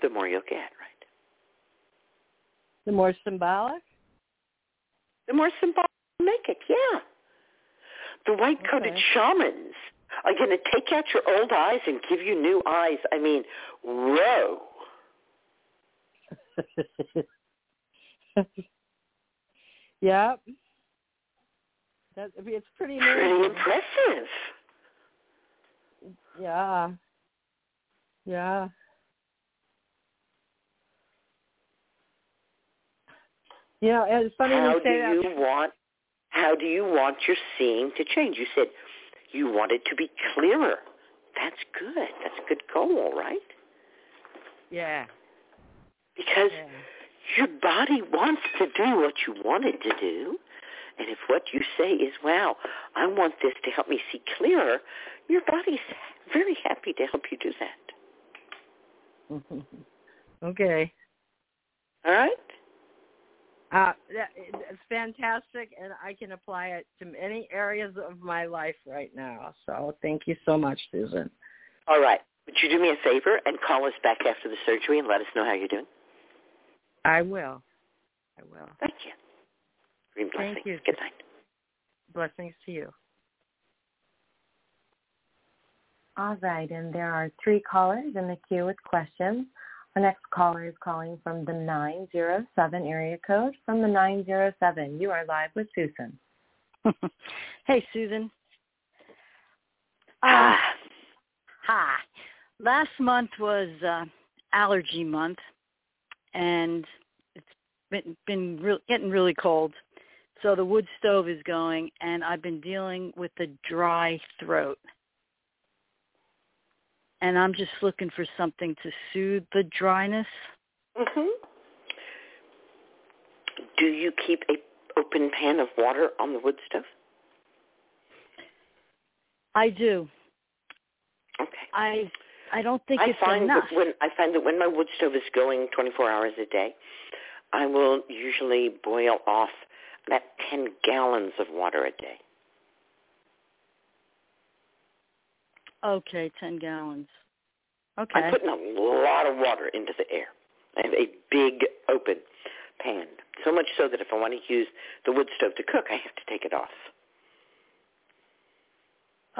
the more you'll get, right? The more symbolic? The more symbolic you make it, yeah. The white-coated shamans are going to take out your old eyes and give you new eyes. I mean, whoa. Yeah. It's pretty amazing. Pretty impressive. Yeah. Yeah. You know, it's funny you say that. How do you want your seeing to change? You said you want it to be clearer. That's good. That's a good goal, right? Yeah. Because your body wants to do what you want it to do. And if what you say is, wow, I want this to help me see clearer, your body's very happy to help you do that. Okay. All right? It's fantastic, and I can apply it to many areas of my life right now. So thank you so much, Susan. All right. Would you do me a favor and call us back after the surgery and let us know how you're doing? I will. Thank you. Green blessings. Thank you. Good night. Blessings to you. All right, and there are three callers in the queue with questions. Our next caller is calling from the 907 area code, from the 907. You are live with Susan. Hey, Susan. Hi. Last month was allergy month, and it's been getting really cold. So the wood stove is going, and I've been dealing with a dry throat. And I'm just looking for something to soothe the dryness. Mm-hmm. Do you keep an open pan of water on the wood stove? I do. Okay. I don't think it's enough. I find that when my wood stove is going 24 hours a day, I will usually boil off about 10 gallons of water a day. Okay, 10 gallons. Okay. I'm putting a lot of water into the air. I have a big open pan, so much so that if I want to use the wood stove to cook, I have to take it off.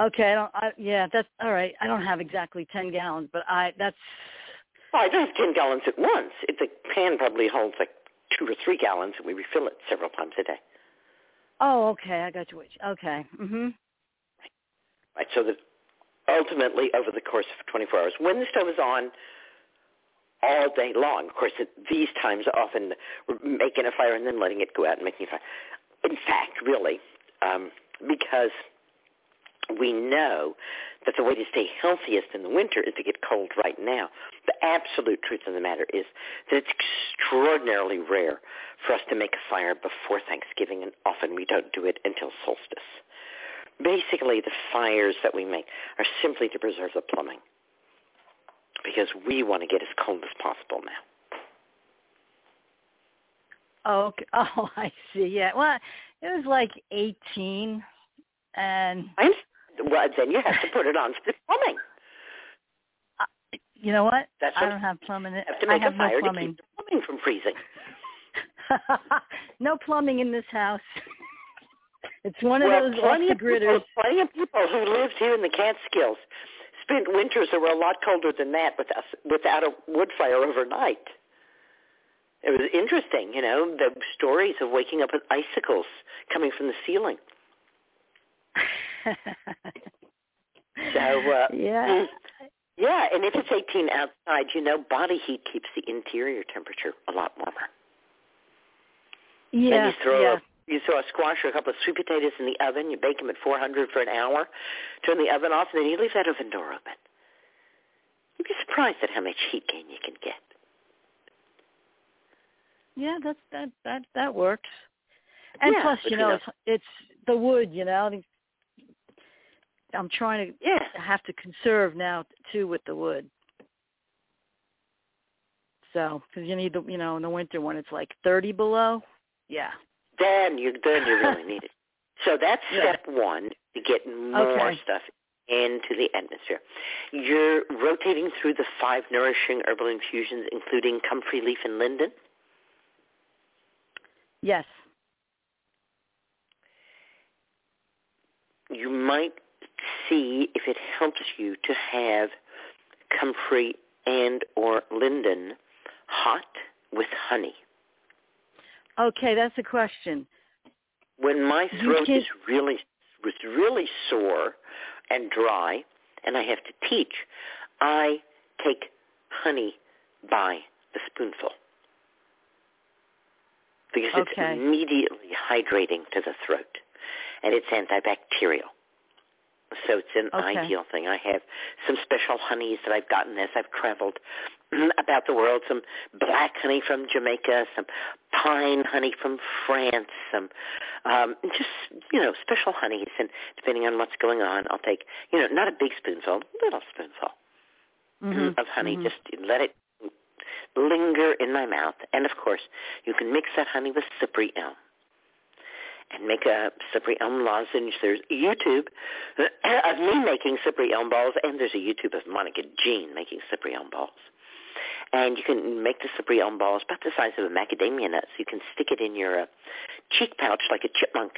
Okay, yeah, that's all right. I don't have exactly 10 gallons, but that's... Well, I don't have 10 gallons at once. The pan probably holds like 2 or 3 gallons, and we refill it several times a day. Oh, okay, I got you. Okay, mm-hmm. Right, so that ultimately over the course of 24 hours, when the stove is on all day long, of course, at these times often we're making a fire and then letting it go out and making a fire. In fact, really, because... we know that the way to stay healthiest in the winter is to get cold right now. The absolute truth of the matter is that it's extraordinarily rare for us to make a fire before Thanksgiving, and often we don't do it until solstice. Basically, the fires that we make are simply to preserve the plumbing because we want to get as cold as possible now. Oh, I see. Yeah. Well, it was like 18, and... Well, then you have to put it on for plumbing. You know what? I don't have plumbing. You have to make a fire to keep the plumbing from freezing. No plumbing in this house. It's one of those off-the-gridders. Plenty of people who lived here in the Catskills spent winters that were a lot colder than that without a wood fire overnight. It was interesting, you know, the stories of waking up with icicles coming from the ceiling. So, and if it's 18 outside, you know, body heat keeps the interior temperature a lot warmer. Yeah. And you throw a squash or a couple of sweet potatoes in the oven, you bake them at 400 for an hour, turn the oven off, and then you leave that oven door open. You'd be surprised at how much heat gain you can get. Yeah, that works. And plus, you know, it's the wood, you know. I'm trying to have to conserve now, too, with the wood. So, because you need, in the winter when it's like 30 below, yeah. Then you really need it. So that's step one, to get more stuff into the atmosphere. You're rotating through the 5 nourishing herbal infusions, including comfrey leaf and linden? Yes. You might see if it helps you to have comfrey and or linden hot with honey. Okay, that's a question. When my throat is really sore and dry and I have to teach, I take honey by the spoonful because it's immediately hydrating to the throat and it's antibacterial. So it's an ideal thing. I have some special honeys that I've gotten as I've traveled about the world, some black honey from Jamaica, some pine honey from France, some special honeys. And depending on what's going on, I'll take, not a big spoonful, a little spoonful of honey. Mm-hmm. Just let it linger in my mouth. And, of course, you can mix that honey with cypri elm. And make a cypri elm lozenge. There's a YouTube of me making cypri elm balls, and there's a YouTube of Monica Jean making cypri elm balls. And you can make the cypri elm balls about the size of a macadamia nut. So you can stick it in your cheek pouch like a chipmunk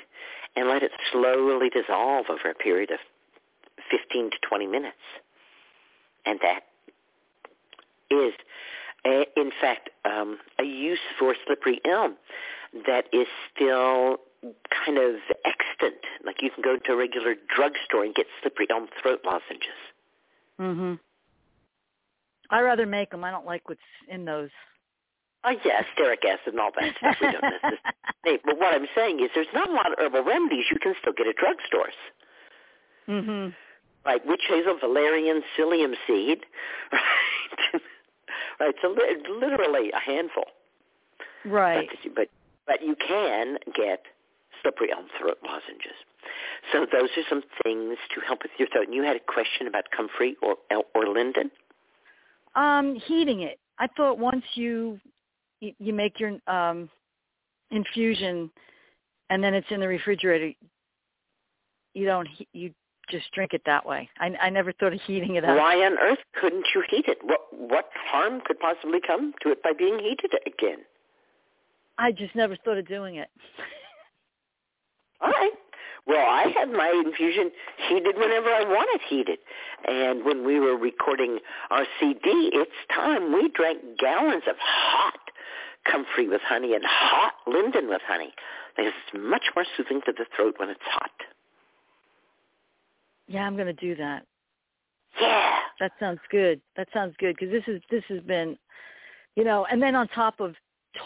and let it slowly dissolve over a period of 15 to 20 minutes. And that is, in fact, a use for cypri elm that is still kind of extant. Like you can go to a regular drugstore and get cypri elm throat lozenges. Mm-hmm. I rather make them. I don't like what's in those. Oh, yeah, stearic acid and all that stuff. We don't necessarily. But what I'm saying is there's not a lot of herbal remedies you can still get at drugstores. Mm-hmm. Like witch hazel, valerian, psyllium seed. Right. Right. So literally a handful. Right. But you can get cypri elm throat lozenges. So those are some things to help with your throat. And you had a question about comfrey or linden? Heating it. I thought once you make your infusion and then it's in the refrigerator, you just drink it that way. I never thought of heating it up. Why on earth couldn't you heat it? What harm could possibly come to it by being heated again? I just never thought of doing it. All right. Well, I had my infusion heated whenever I wanted heated. And when we were recording our CD, It's Time, we drank gallons of hot comfrey with honey and hot linden with honey. Because it's much more soothing to the throat when it's hot. Yeah, I'm going to do that. Yeah. That sounds good. That sounds good, because this has been, you know, and then on top of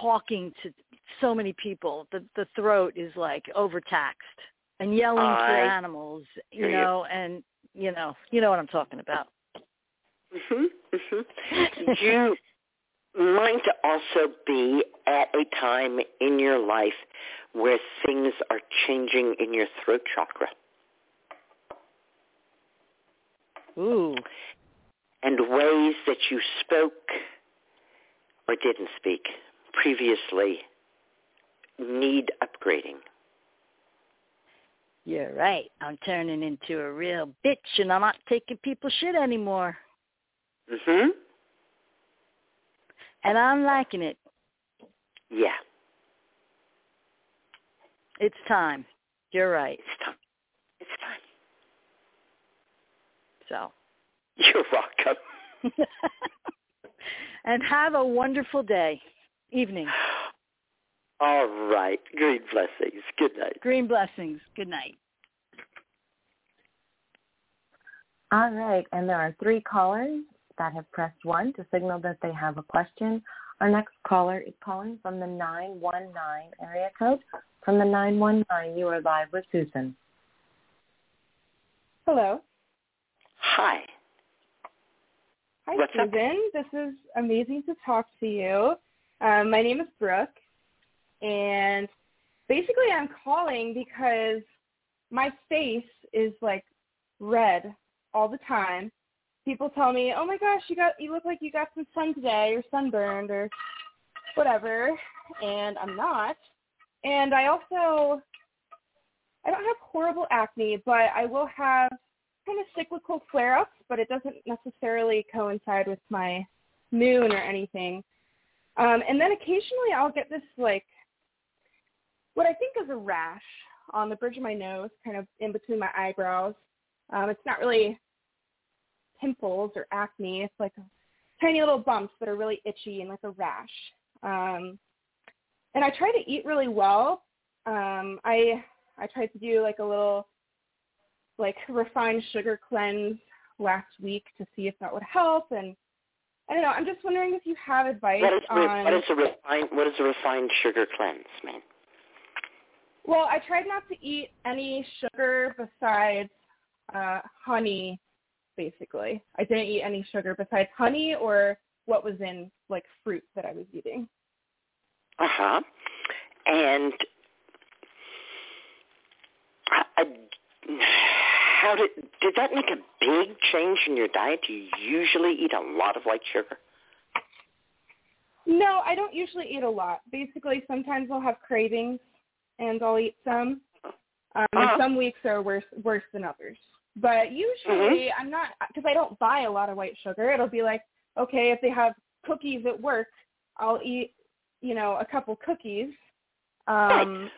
talking to so many people, the throat is like overtaxed, and yelling for animals, you know, and you know what I'm talking about. Mhm. Mhm. Do you mind to also be at a time in your life where things are changing in your throat chakra? Ooh. And ways that you spoke or didn't speak previously need upgrading. You're right. I'm turning into a real bitch, and I'm not taking people's shit anymore. Mm-hmm. And I'm liking it. Yeah. It's time. You're right. It's time. It's time. So. You're welcome. And have a wonderful day, evening. All right. Green blessings. Good night. Green blessings. Good night. All right. And there are three callers that have pressed 1 to signal that they have a question. Our next caller is calling from the 919 area code. From the 919, you are live with Susan. Hello. Hi. Hi, what's Susan. Up? This is amazing to talk to you. My name is Brooke. And basically I'm calling because my face is like red all the time. People tell me, oh my gosh, you look like you got some sun today or sunburned or whatever, and I'm not. And I don't have horrible acne, but I will have kind of cyclical flare-ups, but it doesn't necessarily coincide with my moon or anything. And then occasionally I'll get this like what I think is a rash on the bridge of my nose, kind of in between my eyebrows. It's not really pimples or acne. It's like tiny little bumps that are really itchy and like a rash. And I try to eat really well. I tried to do like a little like refined sugar cleanse last week to see if that would help. And I don't know. I'm just wondering if you have advice on... What is a refined sugar cleanse mean? Well, I tried not to eat any sugar besides honey, basically. I didn't eat any sugar besides honey or what was in, like, fruit that I was eating. Uh-huh. And how did that make a big change in your diet? Do you usually eat a lot of white sugar? No, I don't usually eat a lot. Basically, sometimes I'll have cravings. And I'll eat some. And some weeks are worse than others. But usually I'm not, because I don't buy a lot of white sugar. It'll be like, okay, if they have cookies at work, I'll eat, you know, a couple cookies. Right.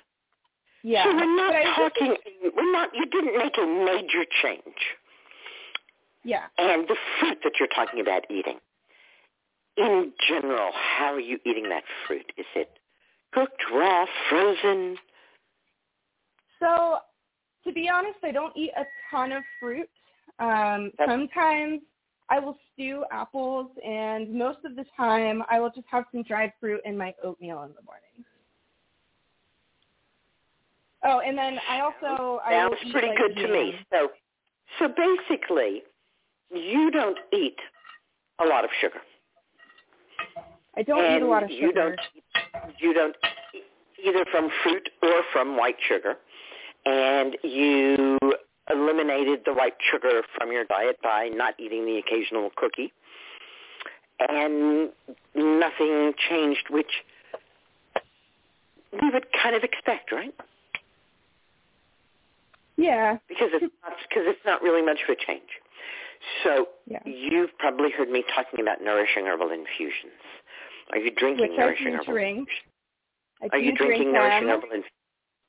Yeah. So you didn't make a major change. Yeah. And the fruit that you're talking about eating, in general, how are you eating that fruit? Is it cooked, raw, frozen? So, to be honest, I don't eat a ton of fruit. Sometimes I will stew apples, and most of the time I will just have some dried fruit in my oatmeal in the morning. Oh, and then I also... Sounds pretty good to me. So basically, you don't eat a lot of sugar. I don't eat a lot of sugar. You don't either from fruit or from white sugar, and you eliminated the white sugar from your diet by not eating the occasional cookie, and nothing changed, which we would kind of expect, right? Yeah. Because it's not really much of a change. So You've probably heard me talking about nourishing herbal infusions. Are you drinking nourishing herbal infusions?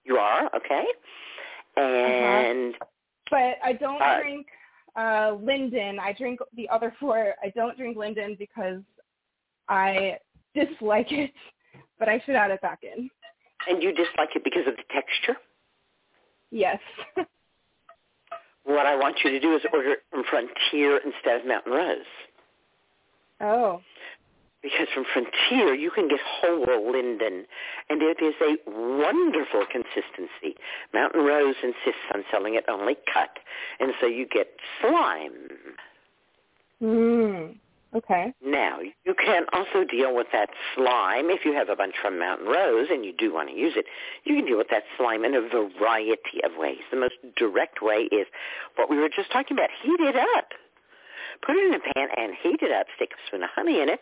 You are? Okay. And but I don't drink linden. I drink the other four. I don't drink linden because I dislike it, but I should add it back in. And you dislike it because of the texture? Yes. What I want you to do is order it from Frontier instead of Mountain Rose. Oh. Because from Frontier, you can get whole linden, and it is a wonderful consistency. Mountain Rose insists on selling it only cut, and so you get slime. Mm, okay. Now, you can also deal with that slime if you have a bunch from Mountain Rose and you do want to use it. You can deal with that slime in a variety of ways. The most direct way is what we were just talking about, heat it up. Put it in a pan and heat it up, stick a spoon of honey in it,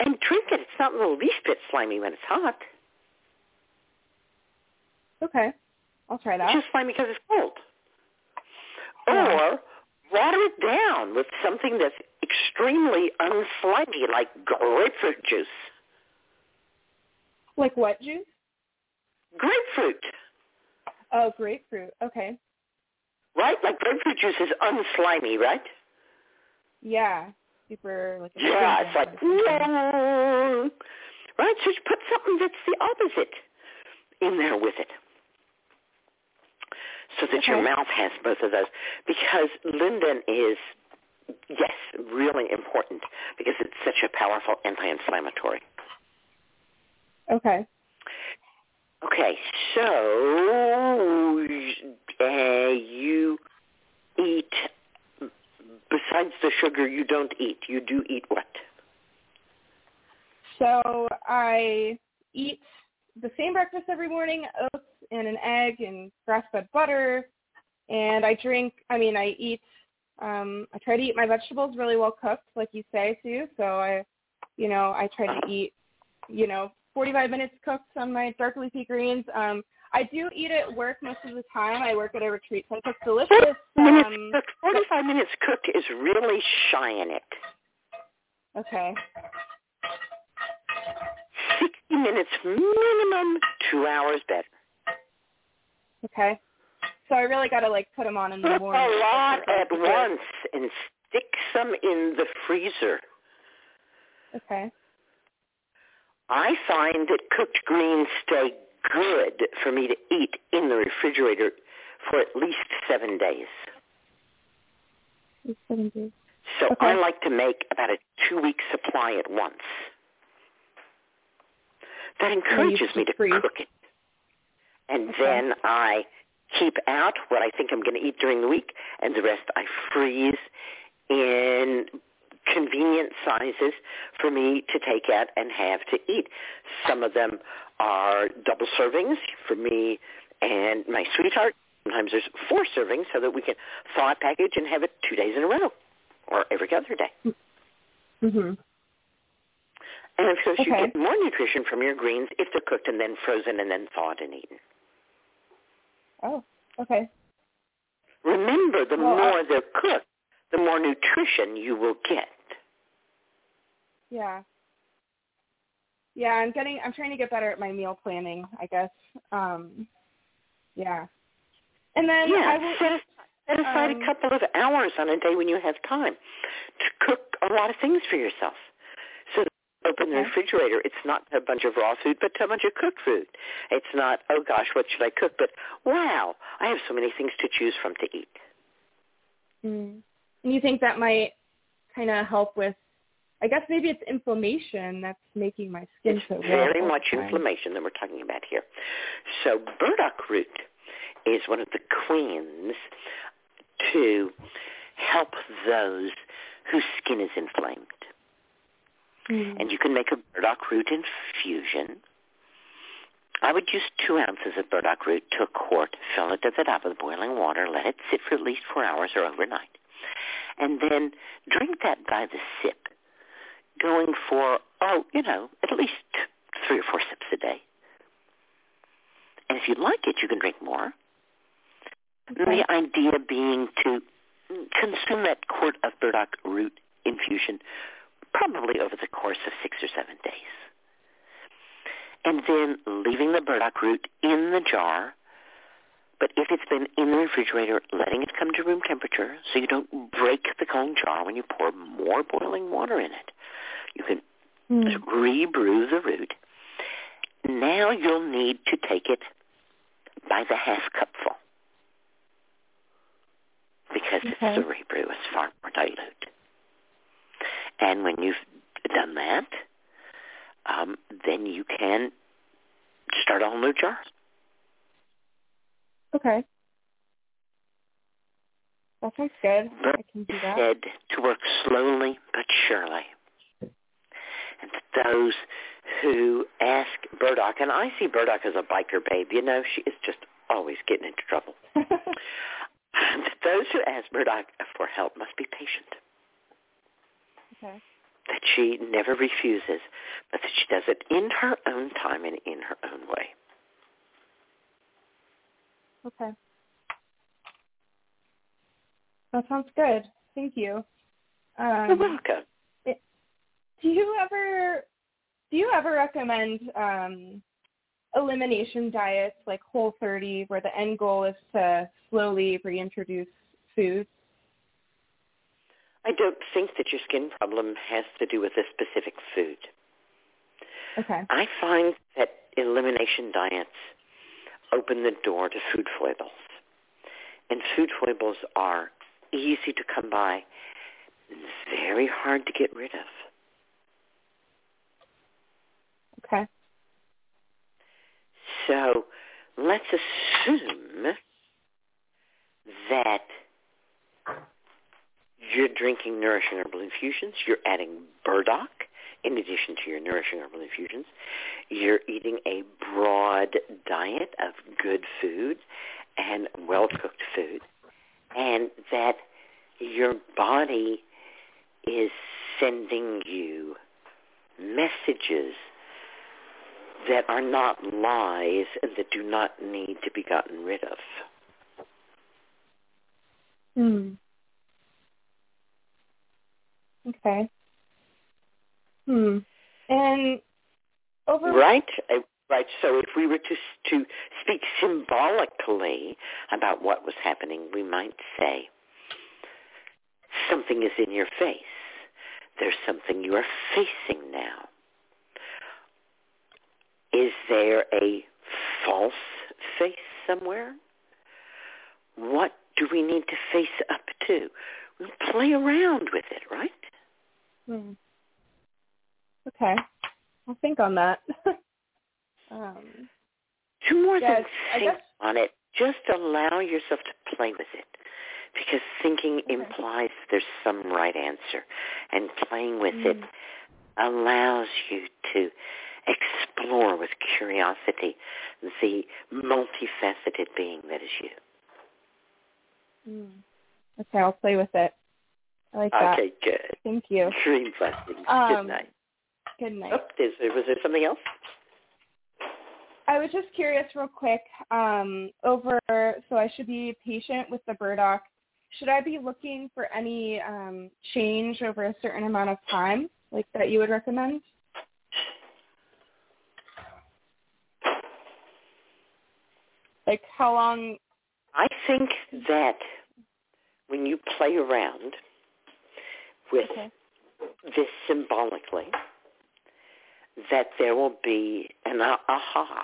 and drink it. It's not the least bit slimy when it's hot. Okay. I'll try that. It's just slimy because it's cold. Or water it down with something that's extremely unslimy, like grapefruit juice. Like what juice? Grapefruit. Oh, grapefruit. Okay. Right? Like grapefruit juice is unslimy, right? Yeah, super, like... Yeah, it's like, yeah. Right? So you put something that's the opposite in there with it so that your mouth has both of those. Because linden is, yes, really important because it's such a powerful anti-inflammatory. Okay. Okay, so you eat... Besides the sugar you don't eat, you do eat what? So I eat the same breakfast every morning, oats and an egg and grass-fed butter. And I drink, I try to eat my vegetables really well cooked, like you say, too. So I try to eat, 45 minutes cooked on my dark leafy greens. I do eat at work most of the time. I work at a retreat, so it's delicious. 45 minutes cooked is really shying it. Okay. 60 minutes minimum, 2 hours better. Okay. So I really got to, put them on in the morning. A lot at once and stick some in the freezer. Okay. I find that cooked greens stay good for me to eat in the refrigerator for at least 7 days. 7 days. So okay. I like to make about a 2-week supply at once. That encourages me to cook it. And then I keep out what I think I'm going to eat during the week, and the rest I freeze in convenient sizes for me to take out and have to eat. Some of them are double servings for me and my sweetheart. Sometimes there's 4 servings so that we can thaw a package and have it 2 days in a row or every other day. Mm-hmm. And of course you get more nutrition from your greens if they're cooked and then frozen and then thawed and eaten. Oh, okay. Remember, the more they're cooked, the more nutrition you will get. Yeah. Yeah, I'm trying to get better at my meal planning, I guess. Yeah. And then set aside a couple of hours on a day when you have time to cook a lot of things for yourself. So that you open the refrigerator, it's not a bunch of raw food, but a bunch of cooked food. It's not, oh gosh, what should I cook? But wow, I have so many things to choose from to eat. Mm. And you think that might kind of help with, I guess maybe it's inflammation that's making my skin so red. It's very much inflammation that we're talking about here. So burdock root is one of the queens to help those whose skin is inflamed. Mm. And you can make a burdock root infusion. I would use 2 ounces of burdock root to a quart, fill it to the top with boiling water, let it sit for at least 4 hours or overnight. And then drink that by the sip, going for, at least 3 or 4 sips a day. And if you like it, you can drink more. Okay. The idea being to consume that quart of burdock root infusion probably over the course of 6 or 7 days. And then leaving the burdock root in the jar, But if it's been in the refrigerator, letting it come to room temperature so you don't break the cone jar when you pour more boiling water in it. You can rebrew the root. Now you'll need to take it by the half cupful because it's a rebrew. It's far more dilute. And when you've done that, then you can start a whole new jar. Okay. That sounds good. But I can do that. Said to work slowly but surely. And those who ask burdock, and I see burdock as a biker babe, you know, she is just always getting into trouble. And those who ask burdock for help must be patient. Okay. That she never refuses, but that she does it in her own time and in her own way. Okay. That sounds good. Thank you. You're welcome. Do you ever recommend elimination diets like Whole30, where the end goal is to slowly reintroduce foods? I don't think that your skin problem has to do with a specific food. Okay. I find that elimination diets open the door to food foibles. And food foibles are easy to come by and very hard to get rid of. Okay. So let's assume that you're drinking nourishing herbal infusions, you're adding burdock in addition to your nourishing herbal infusions, you're eating a broad diet of good food and well-cooked food, and that your body is sending you messages that are not lies and that do not need to be gotten rid of. Okay. And over right. So if we were to speak symbolically about what was happening, we might say something is in your face. There's something you are facing now. Is there a false face somewhere? What do we need to face up to? We play around with it, right? Okay. I'll think on that. Two more things. Think on it. Just allow yourself to play with it, because thinking implies there's some right answer, and playing with it allows you to explore with curiosity the multifaceted being that is you. Okay, I'll play with it. I like that. Okay, good. Thank you. Dream blessings. Good night. Good night. Oh, was there something else? I was just curious real quick. So I should be patient with the burdock. Should I be looking for any change over a certain amount of time, like that you would recommend? Like how long? I think that when you play around with this symbolically, that there will be an aha.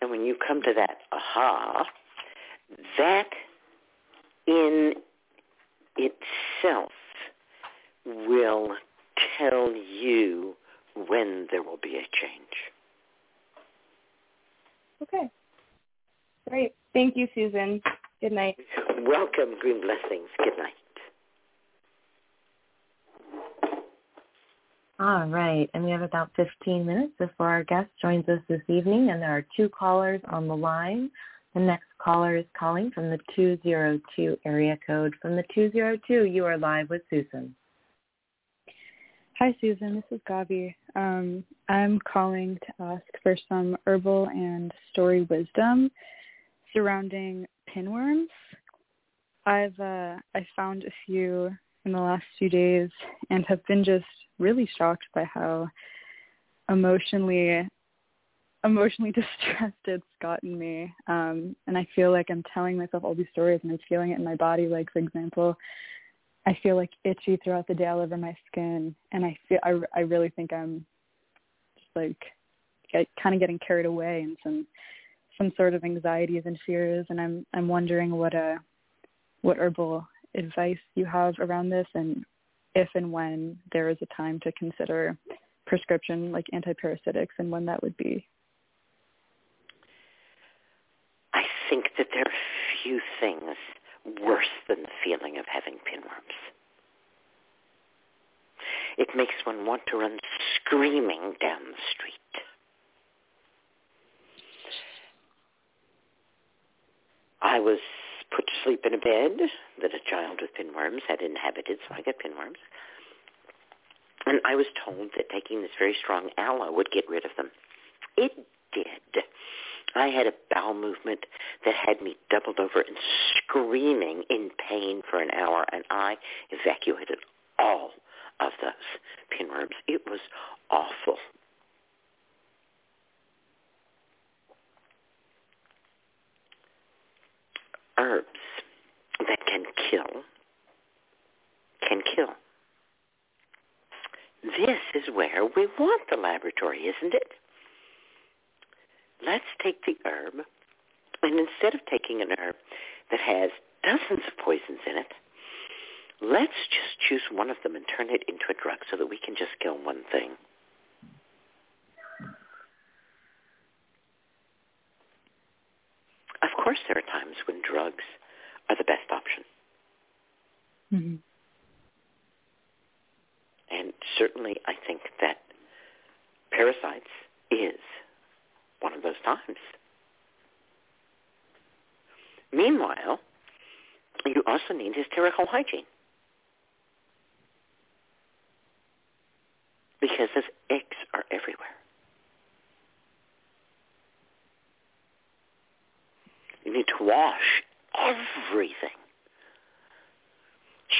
And when you come to that aha, that in itself will tell you when there will be a change. Okay. Great. Thank you, Susan. Good night. Welcome, Green Blessings. Good night. All right, and we have about 15 minutes before our guest joins us this evening, and there are two callers on the line. The next caller is calling from the 202 area code. From the 202, you are live with Susan. Hi, Susan. This is Gabi. I'm calling to ask for some herbal and story wisdom surrounding pinworms. I found a few in the last few days and have been just really shocked by how emotionally emotionally distressed it's gotten me. And I feel like I'm telling myself all these stories and I'm feeling it in my body. Like, for example, I feel like itchy throughout the day all over my skin. And I really think I'm just like kind of getting carried away in some sort of anxieties and fears. And I'm wondering what herbal advice you have around this, and if and when there is a time to consider prescription, like antiparasitics, and when that would be. I think that there are few things worse than the feeling of having pinworms. It makes one want to run screaming down the street. I was put to sleep in a bed that a child with pinworms had inhabited, so I got pinworms. And I was told that taking this very strong aloe would get rid of them. It did. I had a bowel movement that had me doubled over and screaming in pain for an hour, and I evacuated all of those pinworms. It was awful. Herbs that can kill. This is where we want the laboratory, isn't it? Let's take the herb, and instead of taking an herb that has dozens of poisons in it, let's just choose one of them and turn it into a drug so that we can just kill one thing. Of course there are times when drugs are the best option. Mm-hmm. And certainly I think that parasites is one of those times. Meanwhile, you also need hysterical hygiene because those eggs are everywhere. You need to wash everything.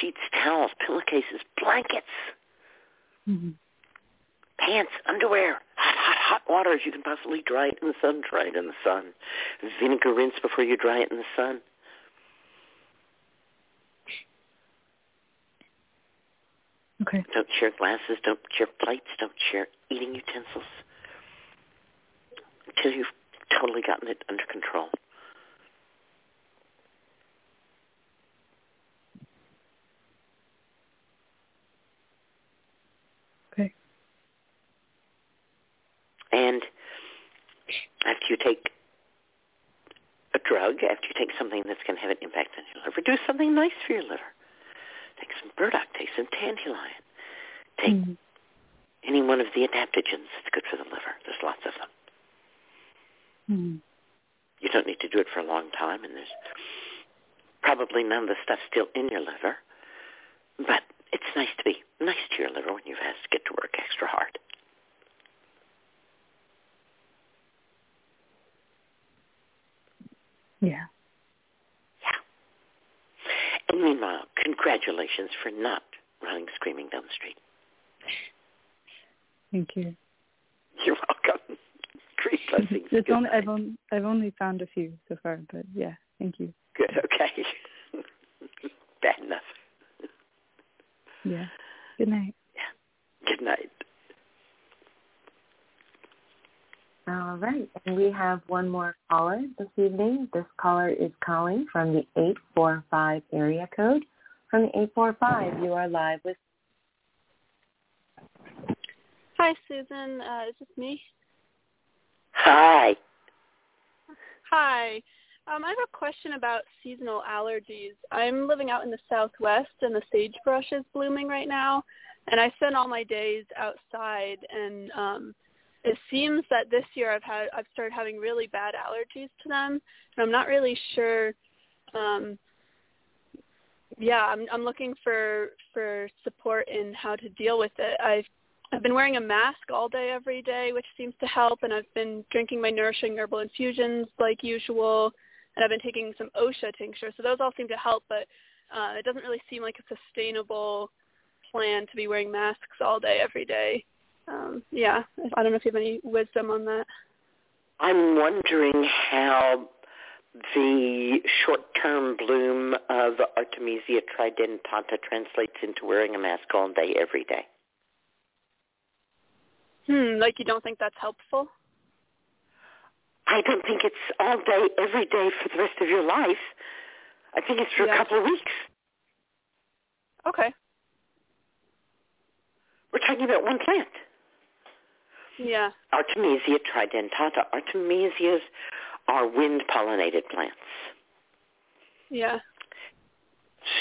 Sheets, towels, pillowcases, blankets. Mm-hmm. Pants, underwear, hot water as you can possibly dry it in the sun, dry it in the sun. Vinegar rinse before you dry it in the sun. Okay. Don't share glasses, don't share plates, don't share eating utensils until you've totally gotten it under control. And after you take a drug, after you take something that's going to have an impact on your liver, do something nice for your liver. Take some burdock, take some dandelion, take any one of the adaptogens that's good for the liver. There's lots of them. Mm. You don't need to do it for a long time, and there's probably none of the stuff still in your liver, but it's nice to be nice to your liver when you've had to get to work extra hard. Yeah. And meanwhile, congratulations for not running screaming down the street. Thank you. You're welcome. Great blessings. I've only found a few so far, but yeah, thank you. Good, okay. Bad enough. Yeah. Good night. Yeah. Good night. All right, and we have one more caller this evening. This caller is calling from the 845 area code. From the 845, you are live with... Hi, Susan. Is this me? Hi. Hi. I have a question about seasonal allergies. I'm living out in the Southwest, and the sagebrush is blooming right now, and I spend all my days outside, and... it seems that this year I've started having really bad allergies to them, and I'm not really sure. I'm looking for support in how to deal with it. I've been wearing a mask all day every day, which seems to help, and I've been drinking my nourishing herbal infusions like usual, and I've been taking some Osha tincture. So those all seem to help, but it doesn't really seem like a sustainable plan to be wearing masks all day every day. I don't know if you have any wisdom on that. I'm wondering how the short-term bloom of Artemisia tridentata translates into wearing a mask all day, every day. Like you don't think that's helpful? I don't think it's all day, every day for the rest of your life. I think it's for a couple of weeks. Okay. We're talking about one plant. Yeah. Artemisia tridentata. Artemisias are wind-pollinated plants. Yeah.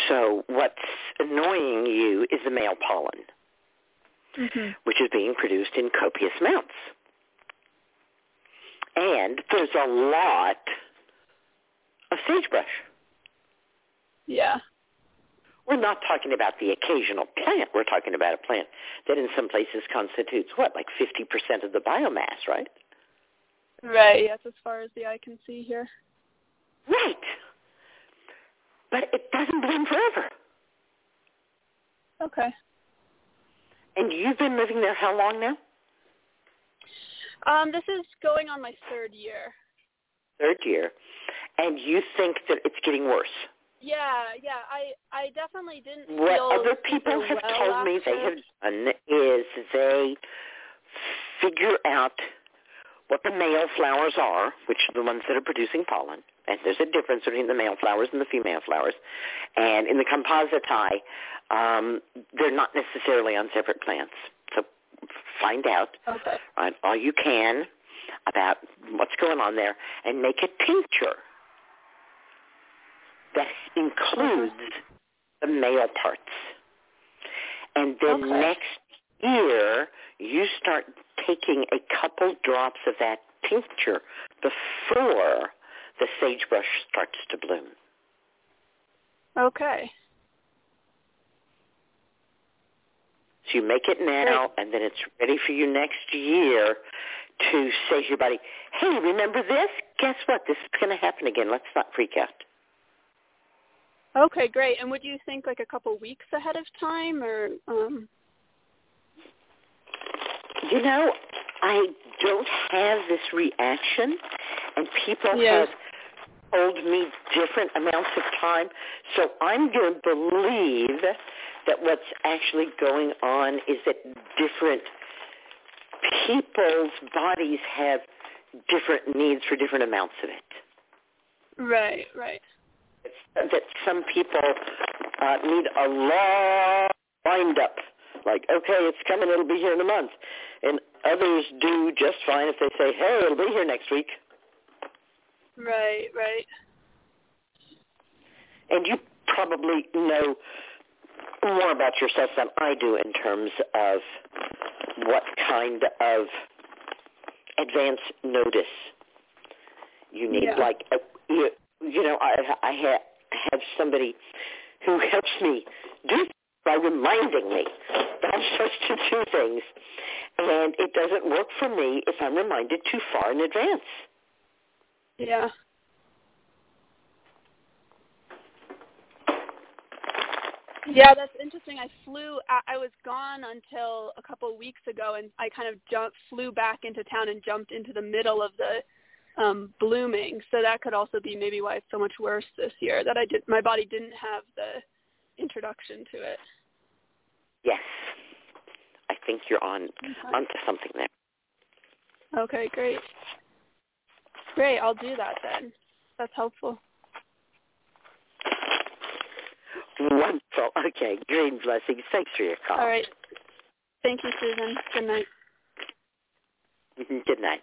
So what's annoying you is the male pollen, which is being produced in copious amounts. And there's a lot of sagebrush. Yeah. We're not talking about the occasional plant. We're talking about a plant that in some places constitutes, what, like 50% of the biomass, right? Right, yes, as far as the eye can see here. Right. But it doesn't bloom forever. Okay. And you've been living there how long now? This is going on my third year. Third year. And you think that it's getting worse? Yeah. I definitely didn't feel well. What other people have told me they have done is they figure out what the male flowers are, which are the ones that are producing pollen. And there's a difference between the male flowers and the female flowers. And in the compositae, they're not necessarily on separate plants. So find out all you can about what's going on there and make a tincture that includes the male parts. And then next year, you start taking a couple drops of that tincture before the sagebrush starts to bloom. Okay. So you make it now, and then it's ready for you next year to say to your body, hey, remember this? Guess what? This is going to happen again. Let's not freak out. Okay, great. And would you think like a couple weeks ahead of time? Or? You know, I don't have this reaction, and people have told me different amounts of time, so I'm going to believe that what's actually going on is that different people's bodies have different needs for different amounts of it. Right. That some people need a long wind-up. Like, okay, it's coming, it'll be here in a month. And others do just fine if they say, hey, it'll be here next week. Right. And you probably know more about yourself than I do in terms of what kind of advance notice you need. Yeah. Like, you know, I have somebody who helps me do things by reminding me that I'm supposed to do things. And it doesn't work for me if I'm reminded too far in advance. Yeah. Yeah, that's interesting. I was gone until a couple of weeks ago, and I kind of flew back into town and jumped into the middle of the blooming. So that could also be maybe why it's so much worse this year, that my body didn't have the introduction to it. Yes. I think you're onto something there. Okay, great. Great, I'll do that then. That's helpful. Wonderful. Okay, green blessings. Thanks for your call. All right. Thank you, Susan. Good night. Good night.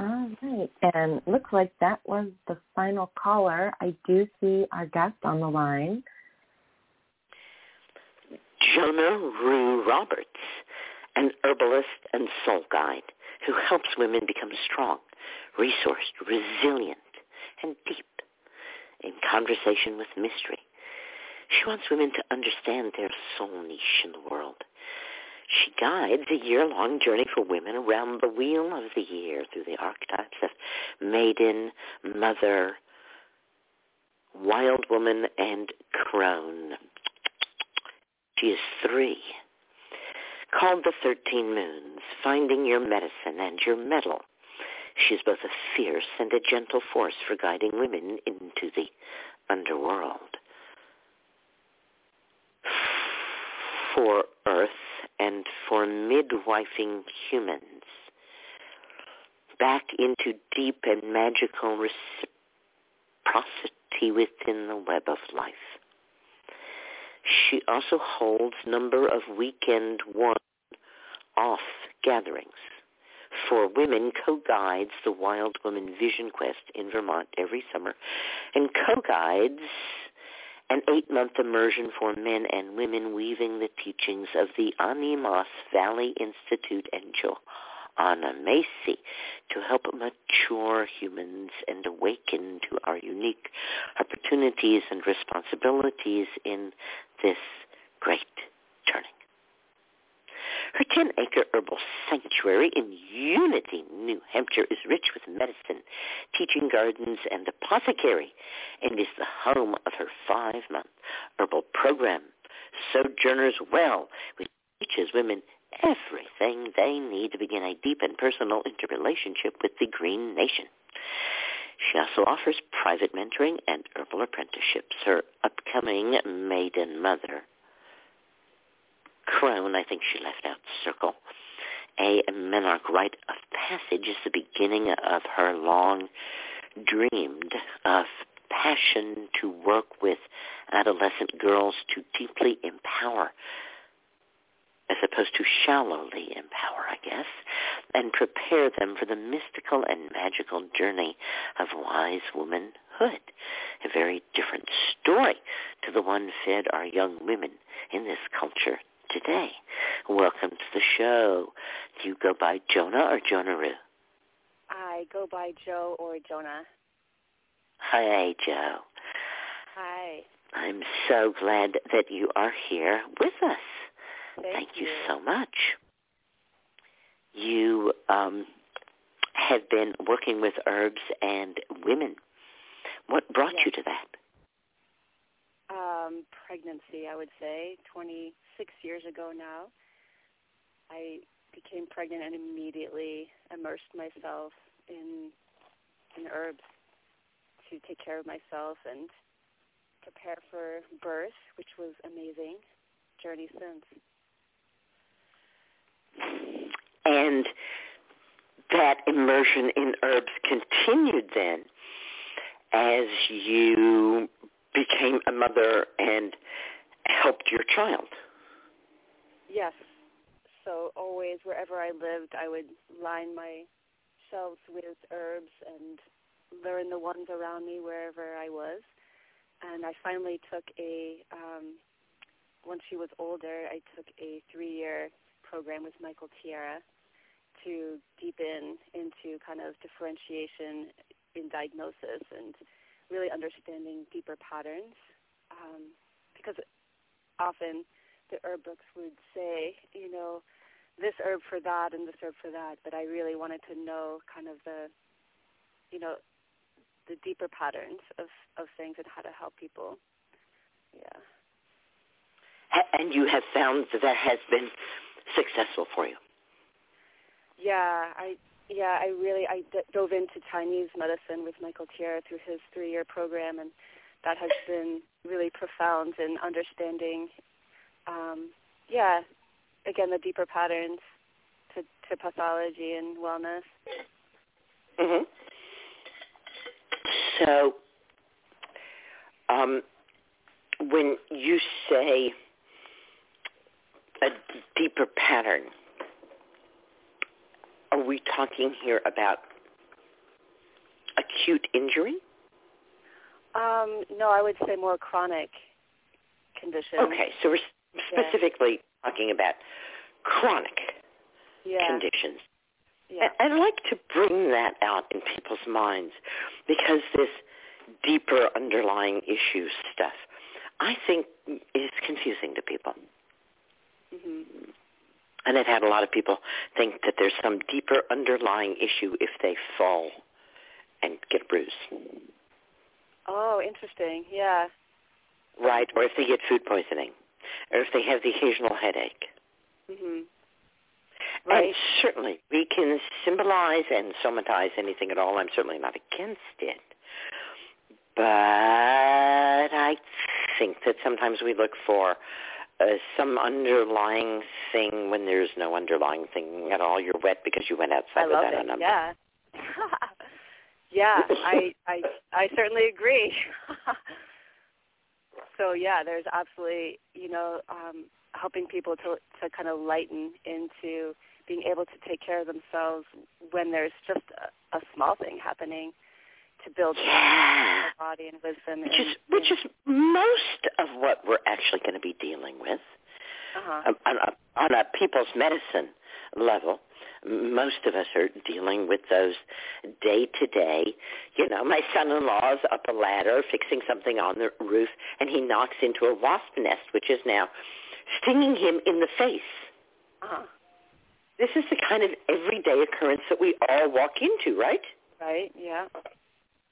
All right, and looks like that was the final caller. I do see our guest on the line. Jonah Ruh Roberts, an herbalist and soul guide who helps women become strong, resourced, resilient, and deep in conversation with mystery. She wants women to understand their soul niche in the world. She guides a year-long journey for women around the wheel of the year through the archetypes of maiden, mother, wild woman, and crone. She is 3. called The 13 Moons: Finding Your Medicine and Your Mettle. She is both a fierce and a gentle force for guiding women into the underworld. For Earth and for midwifing humans back into deep and magical reciprocity within the web of life. She also holds number of weekend one-off gatherings. For women, co-guides the Wild Woman Vision Quest in Vermont every summer, and co-guides an 8-month immersion for men and women weaving the teachings of the Animas Valley Institute and Joanna Macy to help mature humans and awaken to our unique opportunities and responsibilities in this great turning. Her 10-acre herbal sanctuary in Unity, New Hampshire, is rich with medicine, teaching gardens, and apothecary, and is the home of her 5-month herbal program, Sojourner's Well, which teaches women everything they need to begin a deep and personal interrelationship with the Green Nation. She also offers private mentoring and herbal apprenticeships. Her upcoming maiden mother, crone, I think she left out circle, a menarche rite of passage, is the beginning of her long-dreamed passion to work with adolescent girls to deeply empower, as opposed to shallowly empower, I guess, and prepare them for the mystical and magical journey of wise womanhood, a very different story to the one fed our young women in this culture today. Welcome to the show. Do you go by Jonah or Jonah Ruh? I go by Joe or Jonah. Hi, Joe. Hi. I'm so glad that you are here with us. Thank you so much. You have been working with herbs and women. What brought you to that? Pregnancy, I would say. 26 years ago now, I became pregnant and immediately immersed myself in herbs to take care of myself and prepare for birth, which was amazing. Journey since. And that immersion in herbs continued then as you became a mother and helped your child. Yes. So always, wherever I lived, I would line my shelves with herbs and learn the ones around me wherever I was. And I finally took once she was older, I took a 3-year program with Michael Tierra to deepen into kind of differentiation in diagnosis and really understanding deeper patterns, because often the herb books would say, you know, this herb for that and this herb for that, but I really wanted to know kind of the deeper patterns of things and how to help people. Yeah. And you have found that has been successful for you. Yeah, I dove into Chinese medicine with Michael Tierra through his 3-year program, and that has been really profound in understanding, again, the deeper patterns to pathology and wellness. Mm-hmm. So when you say a deeper pattern, are we talking here about acute injury? No, I would say more chronic conditions. Okay, so we're specifically talking about chronic conditions. Yeah. I'd like to bring that out in people's minds, because this deeper underlying issue stuff, I think, is confusing to people. Mm-hmm. And I've had a lot of people think that there's some deeper underlying issue if they fall and get a bruise. Oh, interesting. Yeah. Right, or if they get food poisoning, or if they have the occasional headache. Mm-hmm. Right. And certainly we can symbolize and somatize anything at all. I'm certainly not against it. But I think that sometimes we look for some underlying thing when there's no underlying thing at all. You're wet because you went outside with that number. Yeah. Yeah, I certainly agree. So, yeah, there's absolutely, helping people to kind of lighten into being able to take care of themselves when there's just a small thing happening to build their body and wisdom. Which is most of what we're actually going to be dealing with on a people's medicine level. Most of us are dealing with those day-to-day. My son-in-law is up a ladder fixing something on the roof, and he knocks into a wasp nest, which is now stinging him in the face. Uh-huh. This is the kind of everyday occurrence that we all walk into, right? Right, yeah.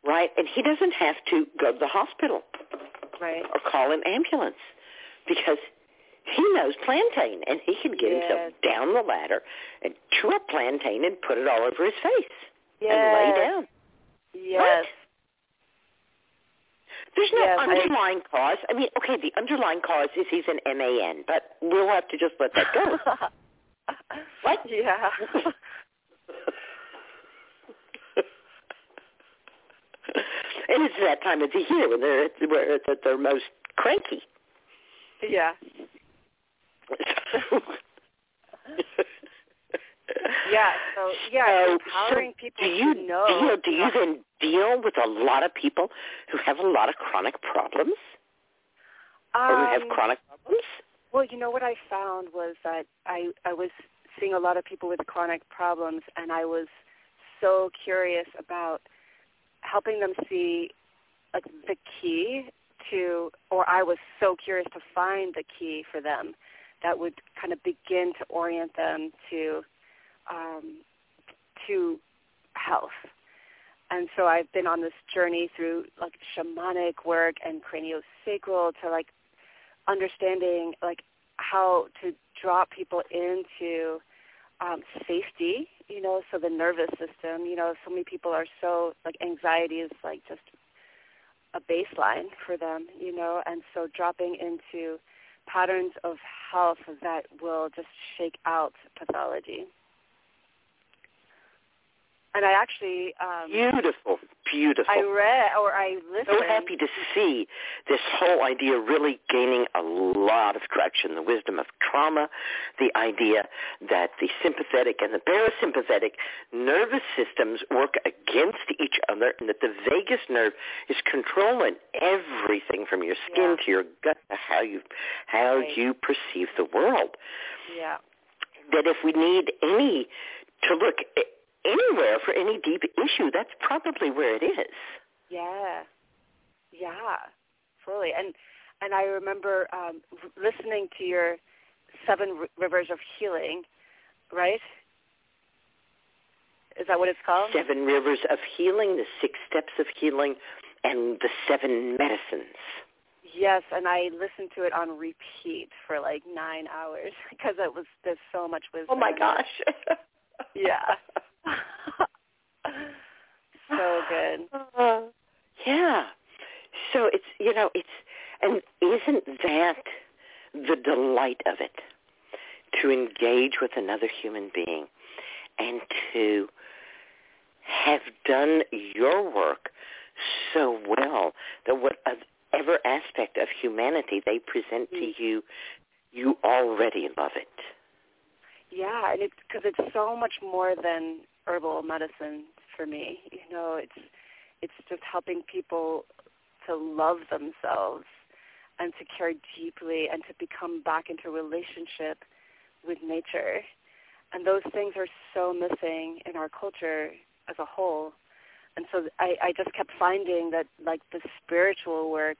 Right, and he doesn't have to go to the hospital or call an ambulance because he knows plantain, and he can get himself down the ladder and chew up plantain and put it all over his face and lay down. Yes. Right? There's no underlying cause. I mean, okay, the underlying cause is he's an MAN, but we'll have to just let that go. What? Yeah. And it's that time of the year when they're most cranky. Yeah. Yeah. So empowering people. Do you then deal with a lot of people who have a lot of chronic problems, or who have chronic problems? Well, what I found was that I was seeing a lot of people with chronic problems, and I was so curious about helping them see the key to, or I was so curious to find the key for them that would kind of begin to orient them to health. And so I've been on this journey through shamanic work and craniosacral to understanding how to draw people into safety, so the nervous system, so many people are so anxiety is just a baseline for them, and so dropping into patterns of health that will just shake out pathology. And I actually beautiful. I listened. So happy to see this whole idea really gaining a lot of traction. The wisdom of trauma, the idea that the sympathetic and the parasympathetic nervous systems work against each other, and that the vagus nerve is controlling everything from your skin to your gut to how you perceive the world. Yeah. That if we need anywhere for any deep issue, that's probably where it is. Yeah. Yeah, fully. And I remember listening to your 7 Rivers of Healing, right? Is that what it's called? 7 Rivers of Healing, the 6 Steps of Healing, and the 7 Medicines. Yes, and I listened to it on repeat for 9 hours because there's so much wisdom. Oh, my gosh. Yeah. So good. Yeah. So it's, and isn't that the delight of it, to engage with another human being and to have done your work so well that whatever aspect of humanity they present to you, you already love it. Yeah, and because it's so much more than herbal medicine for me. It's just helping people to love themselves and to care deeply and to become back into relationship with nature. And those things are so missing in our culture as a whole. And so I just kept finding that the spiritual work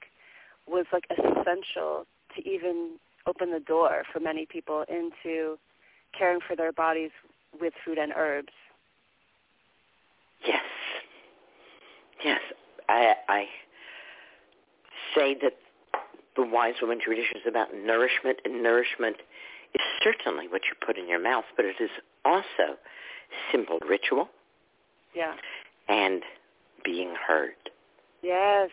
was essential to even open the door for many people into caring for their bodies with food and herbs. Yes. Yes. I say that the wise woman tradition is about nourishment, and nourishment is certainly what you put in your mouth, but it is also simple ritual. Yeah. And being heard. Yes.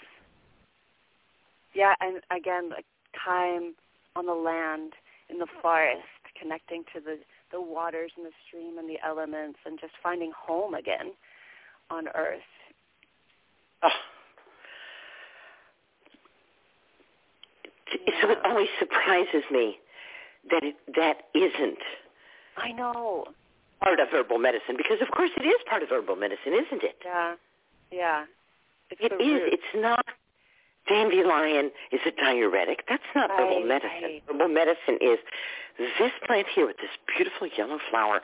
Yeah, and again, like time on the land, in the forest, connecting to the waters and the stream and the elements, and just finding home again on Earth. Oh. Yeah. So it always surprises me that that isn't. I know. Part of herbal medicine, because of course it is part of herbal medicine, isn't it? Yeah, yeah. It is. It's not. Dandelion is a diuretic. That's not herbal medicine. Right. Herbal medicine is this plant here with this beautiful yellow flower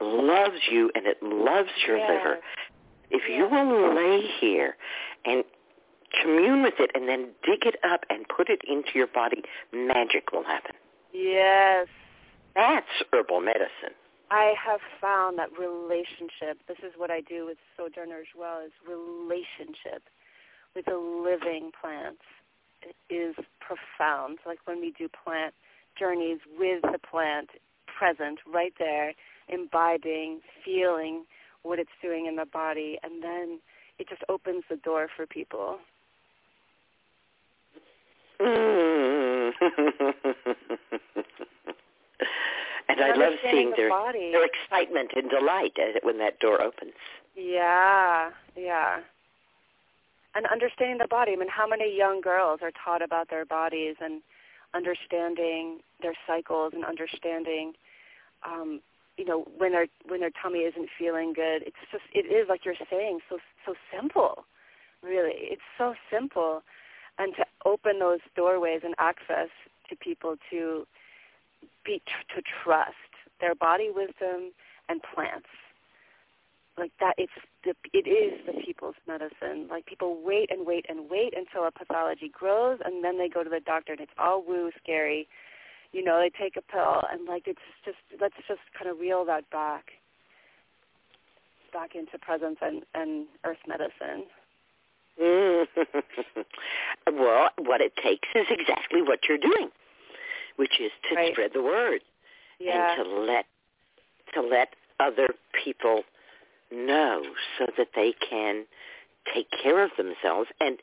loves you and it loves your liver. If you will lay here and commune with it and then dig it up and put it into your body, magic will happen. Yes. That's herbal medicine. I have found that relationship, this is what I do with Sojourner's Well, is relationship with the living plants is profound. Like when we do plant journeys with the plant present right there, imbibing, feeling what it's doing in the body, and then it just opens the door for people. And I love seeing their excitement and delight when that door opens. Yeah, yeah. And understanding the body. I mean, how many young girls are taught about their bodies and understanding their cycles and understanding, you know, when their tummy isn't feeling good. It's just, it is like you're saying, so simple, really. It's so simple, and to open those doorways and access to people to trust their body wisdom and plants. Like that, it is the people's medicine. Like people wait and wait and wait until a pathology grows, and then they go to the doctor, and it's all woo, scary. You know, they take a pill, and like it's just, let's just kind of reel that back into presence and earth medicine. Well, what it takes is exactly what you're doing, which is to spread the word and to let other people know so that they can take care of themselves and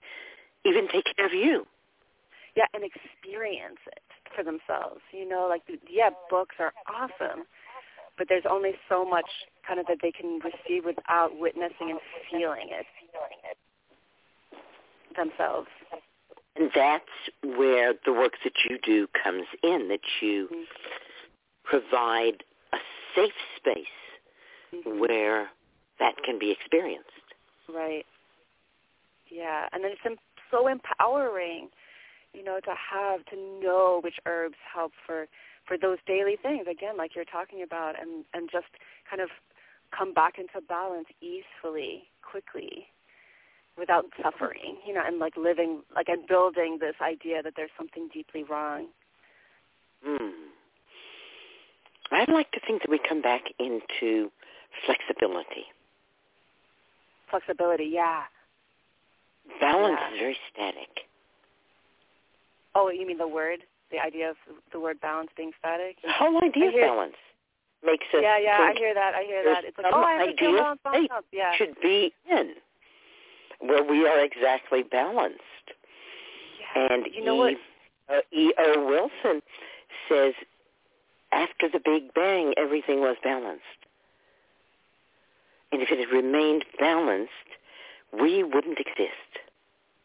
even take care of you. Yeah, and experience it for themselves. You know, like, yeah, books are awesome, but there's only so much kind of that they can receive without witnessing and feeling it themselves. And that's where the work that you do comes in, that you provide a safe space where that can be experienced. Right. Yeah, and then it's so empowering, you know, to know which herbs help for those daily things, again, like you're talking about, and just kind of come back into balance easily, quickly, without suffering, you know, and like living, like, and building this idea that there's something deeply wrong. I'd like to think that we come back into flexibility. Flexibility, yeah. Balance is very static. Oh, you mean the word? The idea of the word balance being static? The whole idea of balance makes us I hear that. It's like, I have to feel balance up. Yeah. Should be in where we are exactly balanced. Yeah. And you know what? E.O. Wilson says, after the Big Bang, everything was balanced. And if it had remained balanced, we wouldn't exist.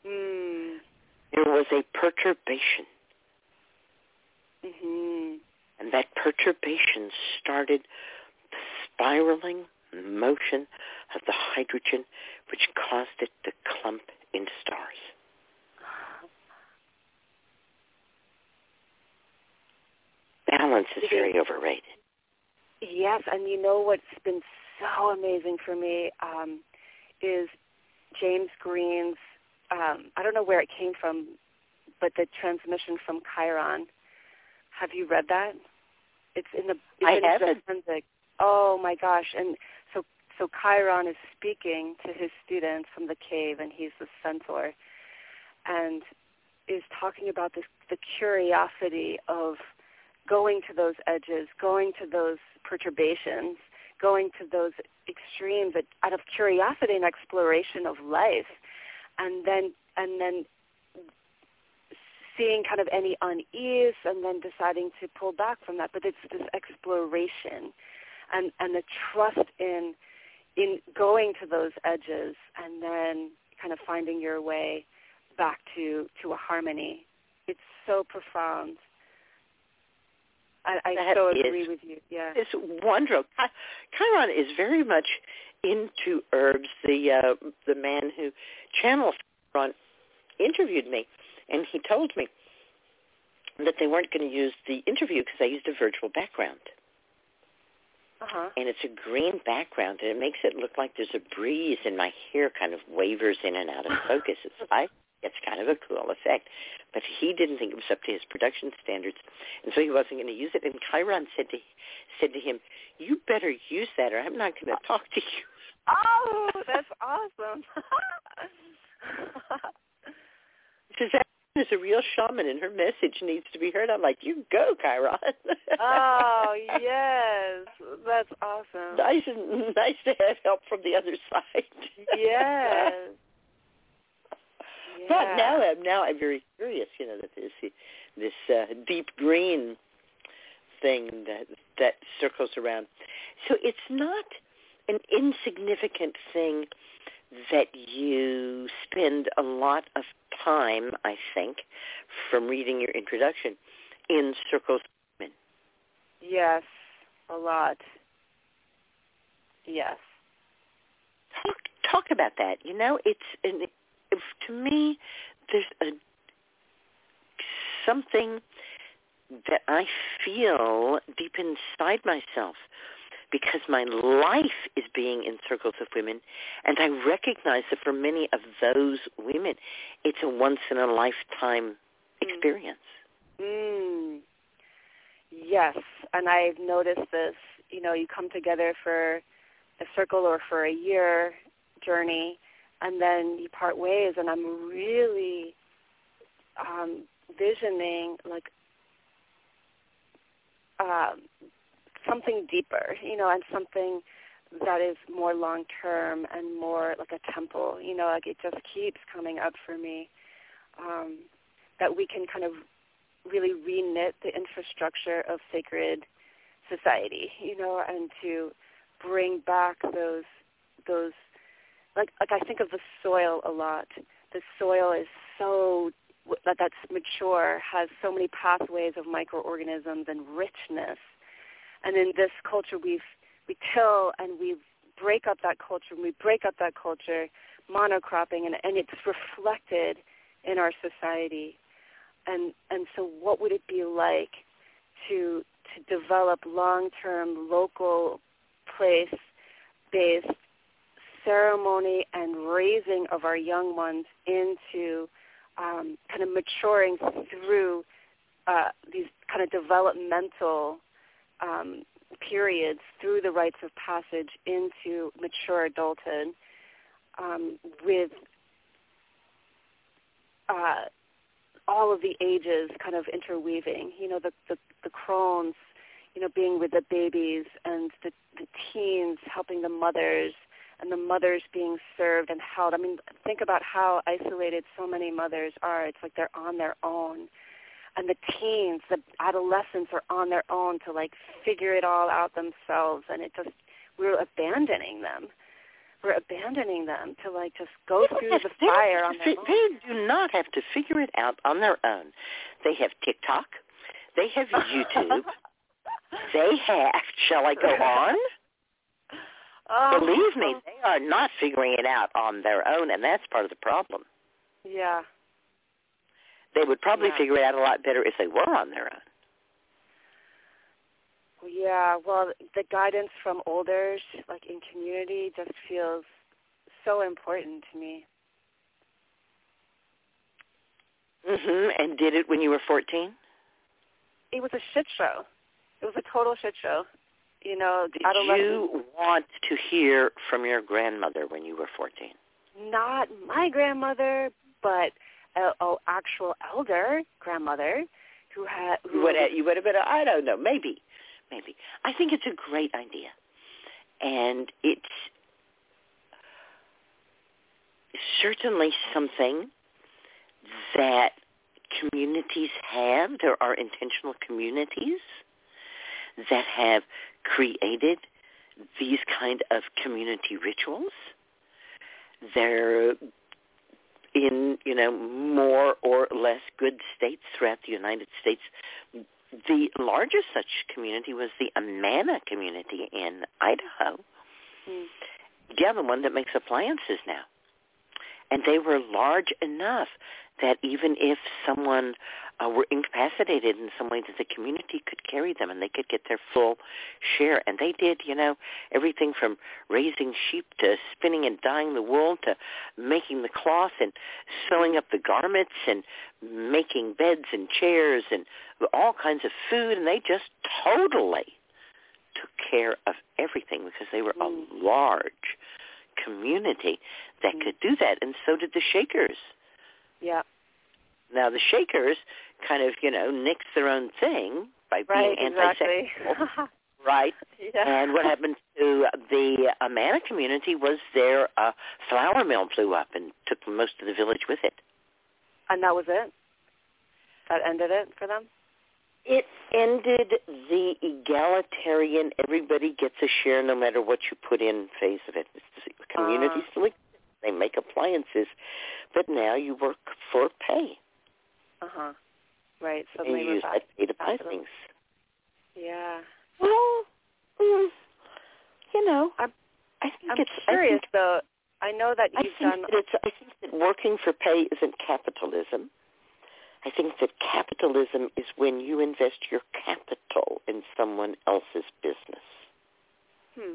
There was a perturbation. And that perturbation started the spiraling motion of the hydrogen, which caused it to clump into stars. Balance is very overrated. Yes, and you know what's been so amazing for me is James Green's, I don't know where it came from, but the transmission from Chiron. Have you read that? It's in the... I haven't. Oh, my gosh. And so Chiron is speaking to his students from the cave, and he's the centaur, and is talking about the curiosity of going to those edges, going to those perturbations, going to those extremes out of curiosity and exploration of life, and then seeing kind of any unease and then deciding to pull back from that. But it's this exploration and the trust in going to those edges and then kind of finding your way back to a harmony. It's so profound. I so agree with you. Yeah, it's wonderful. Chiron is very much into herbs. The man who channels Chiron interviewed me, and he told me that they weren't going to use the interview because they used a virtual background. Uh-huh. And it's a green background, and it makes it look like there's a breeze, and my hair kind of wavers in and out of focus. It's kind of a cool effect. But he didn't think it was up to his production standards, and so he wasn't going to use it. And Chiron said to him, you better use that or I'm not going to talk to you. Oh, that's awesome. There's a real shaman, and her message needs to be heard. I'm like, you go, Chiron. Oh, yes. That's awesome. Nice to have help from the other side. Yes. Yeah. But now I'm very curious, you know, that this deep green thing that circles around. So it's not an insignificant thing that you spend a lot of time, I think, from reading your introduction, in circles of women. Yes, a lot. Yes. Talk about that. You know, to me, there's something that I feel deep inside myself because my life is being in circles of women, and I recognize that for many of those women, it's a once-in-a-lifetime experience. Mm. Yes, and I've noticed this. You know, you come together for a circle or for a year journey, and then you part ways, and I'm really visioning, like, something deeper, you know, and something that is more long-term and more like a temple, you know, like it just keeps coming up for me, that we can kind of really re-knit the infrastructure of sacred society, you know, and to bring back those Like I think of the soil a lot. The soil is so, that's mature, has so many pathways of microorganisms and richness. And in this culture, we till and we break up that culture, monocropping, and it's reflected in our society. And so what would it be like to develop long-term, local, place-based ceremony and raising of our young ones into kind of maturing through these kind of developmental periods through the rites of passage into mature adulthood with all of the ages kind of interweaving, you know, the crones, you know, being with the babies and the teens helping the mothers, and the mothers being served and held. I mean, think about how isolated so many mothers are. It's like they're on their own. And the teens, the adolescents are on their own to, like, figure it all out themselves. And we're abandoning them. We're abandoning them to, like, just go through the fire on their own. They do not have to figure it out on their own. They have TikTok. They have YouTube. They have, shall I go on? Oh. Believe me, they are not figuring it out on their own, and that's part of the problem. Yeah. They would probably figure it out a lot better if they were on their own. Yeah, well, the guidance from elders, like in community, just feels so important to me. Mm-hmm. And did it when you were 14? It was a shit show. It was a total shit show. You know, did you want to hear from your grandmother when you were 14? Not my grandmother, but an actual elder grandmother who would have been, I don't know, maybe. I think it's a great idea. And it's certainly something that communities have. There are intentional communities that have created these kind of community rituals. They're in, more or less good states throughout the United States. The largest such community was the Amana community in Idaho. Mm. Yeah, the one that makes appliances now. And they were large enough that even if someone were incapacitated in some way, that the community could carry them and they could get their full share. And they did, everything from raising sheep to spinning and dyeing the wool to making the cloth and sewing up the garments and making beds and chairs and all kinds of food. And they just totally took care of everything because they were a large community that could do that. And so did the Shakers. Yeah. Now the Shakers kind of, nixed their own thing by being anti-sexual. Exactly. Right. Yeah. And what happened to the Amana community was their flour mill blew up and took most of the village with it. And that was it? That ended it for them? It ended the egalitarian, everybody gets a share no matter what you put in phase of it. It's the community still exists. They make appliances, but now you work for pay. Uh-huh. Right. So and you use that pay to buy things. Yeah. Well, I'm curious, though. I know that you've done... I think that working for pay isn't capitalism. I think that capitalism is when you invest your capital in someone else's business. Hmm.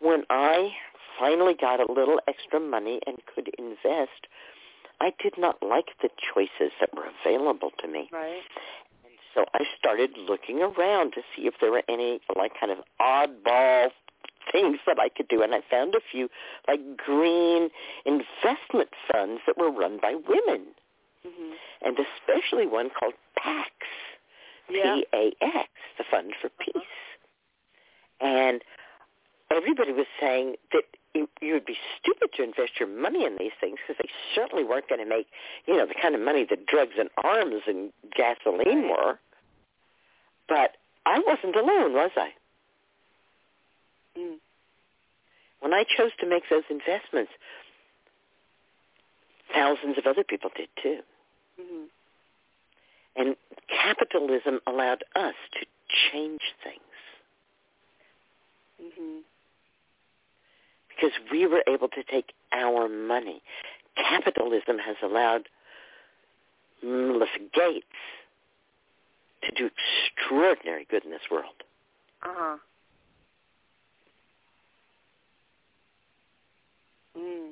When I finally got a little extra money and could invest, I did not like the choices that were available to me. Right. And so I started looking around to see if there were any kind of oddball things that I could do, and I found a few green investment funds that were run by women. Mm-hmm. And especially one called PAX, yeah. PAX, the Fund for Peace. Uh-huh. And everybody was saying that you would be stupid to invest your money in these things because they certainly weren't going to make, the kind of money that drugs and arms and gasoline were. But I wasn't alone, was I? Mm. When I chose to make those investments, thousands of other people did too. Mm-hmm. And capitalism allowed us to change things. Mm-hmm. Because we were able to take our money. Capitalism has allowed Melissa Gates to do extraordinary good in this world. Uh-huh. Mm.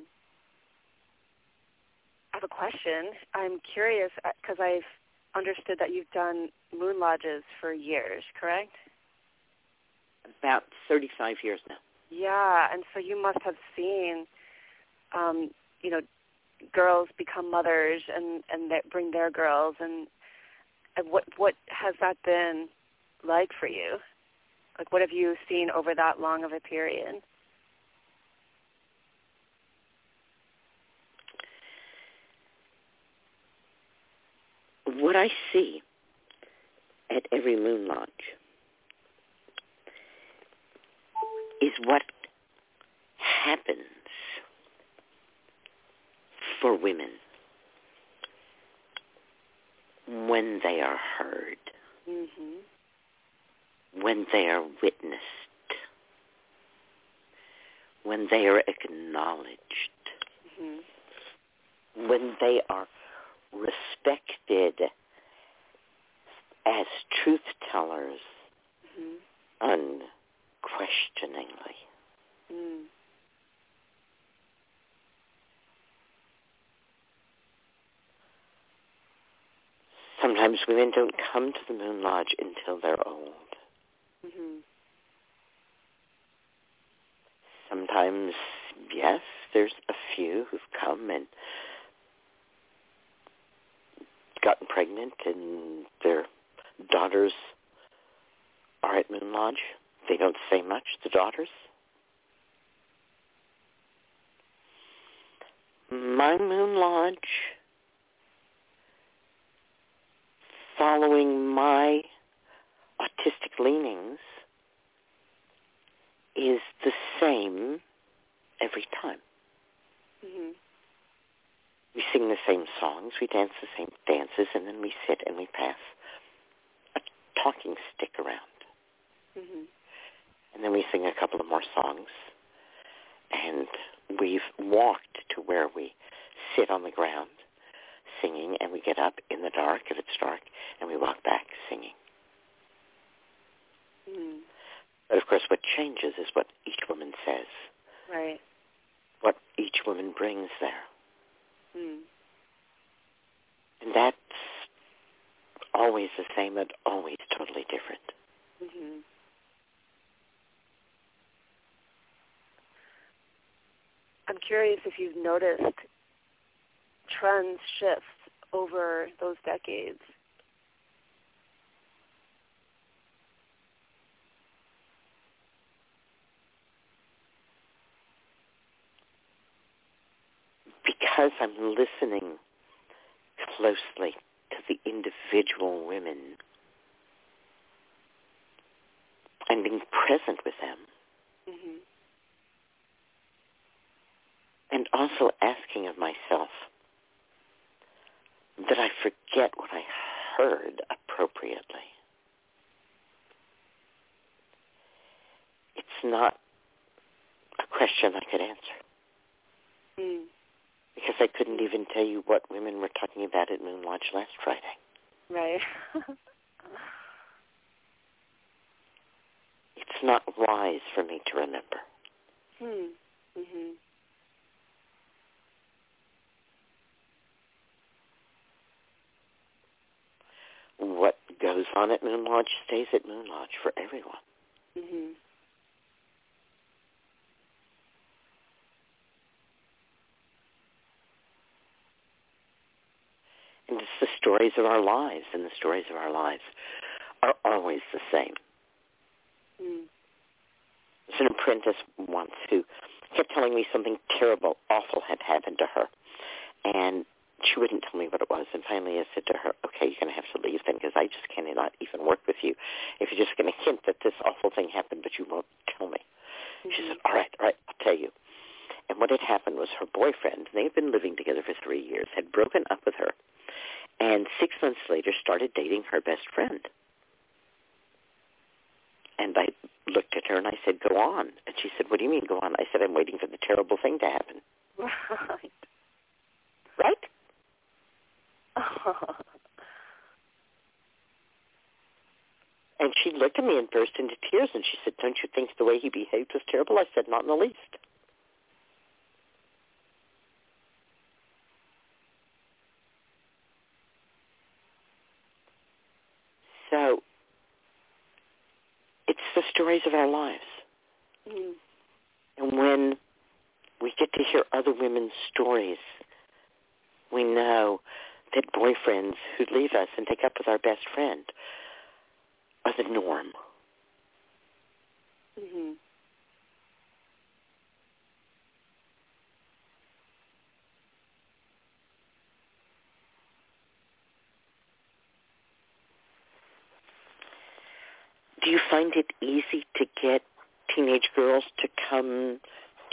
I have a question. I'm curious because I've understood that you've done moon lodges for years, correct? About 35 years now. Yeah, and so you must have seen, girls become mothers and that bring their girls. And what has that been like for you? What have you seen over that long of a period? What I see at every moon lodge is what happens for women when they are heard, mm-hmm. when they are witnessed, when they are acknowledged, mm-hmm. when they are respected as truth tellers, mm-hmm. unquestioningly. Mm. Sometimes women don't come to the Moon Lodge until they're old. Mm-hmm. Sometimes, yes, there's a few who've come and gotten pregnant and their daughters are at Moon Lodge. They don't say much, the daughters. My Moon Lodge, following my autistic leanings, is the same every time. Mm-hmm. We sing the same songs, we dance the same dances, and then we sit and we pass a talking stick around. Mm-hmm. And then we sing a couple of more songs, and we've walked to where we sit on the ground singing, and we get up in the dark, if it's dark, and we walk back singing. Mm. But, of course, what changes is what each woman says. Right. What each woman brings there. Mm. And that's always the same and always totally different. Mm-hmm. I'm curious if you've noticed trends, shifts over those decades. Because I'm listening closely to the individual women and being present with them, mm-hmm. and also asking of myself that I forget what I heard appropriately. It's not a question I could answer. Mm. Because I couldn't even tell you what women were talking about at Moon Lodge last Friday. Right. It's not wise for me to remember. Hmm. Mm-hmm. What goes on at Moon Lodge stays at Moon Lodge for everyone. Mm-hmm. And it's the stories of our lives, and the stories of our lives are always the same. Mm. There's an apprentice once who kept telling me something terrible, awful had happened to her, and she wouldn't tell me what it was. And finally I said to her, okay, you're going to have to leave then, because I just cannot even work with you if you're just going to hint that this awful thing happened, but you won't tell me. Mm-hmm. She said, all right, I'll tell you. And what had happened was her boyfriend, they had been living together for 3 years, had broken up with her, and 6 months later started dating her best friend. And I looked at her and I said, go on. And she said, what do you mean, go on? I said, I'm waiting for the terrible thing to happen. Right. Right? Oh. And she looked at me and burst into tears, and she said, don't you think the way he behaved was terrible? I said, not in the least. So it's the stories of our lives. Mm. And when we get to hear other women's stories, we know that boyfriends who leave us and take up with our best friend are the norm. Mm-hmm. Do you find it easy to get teenage girls to come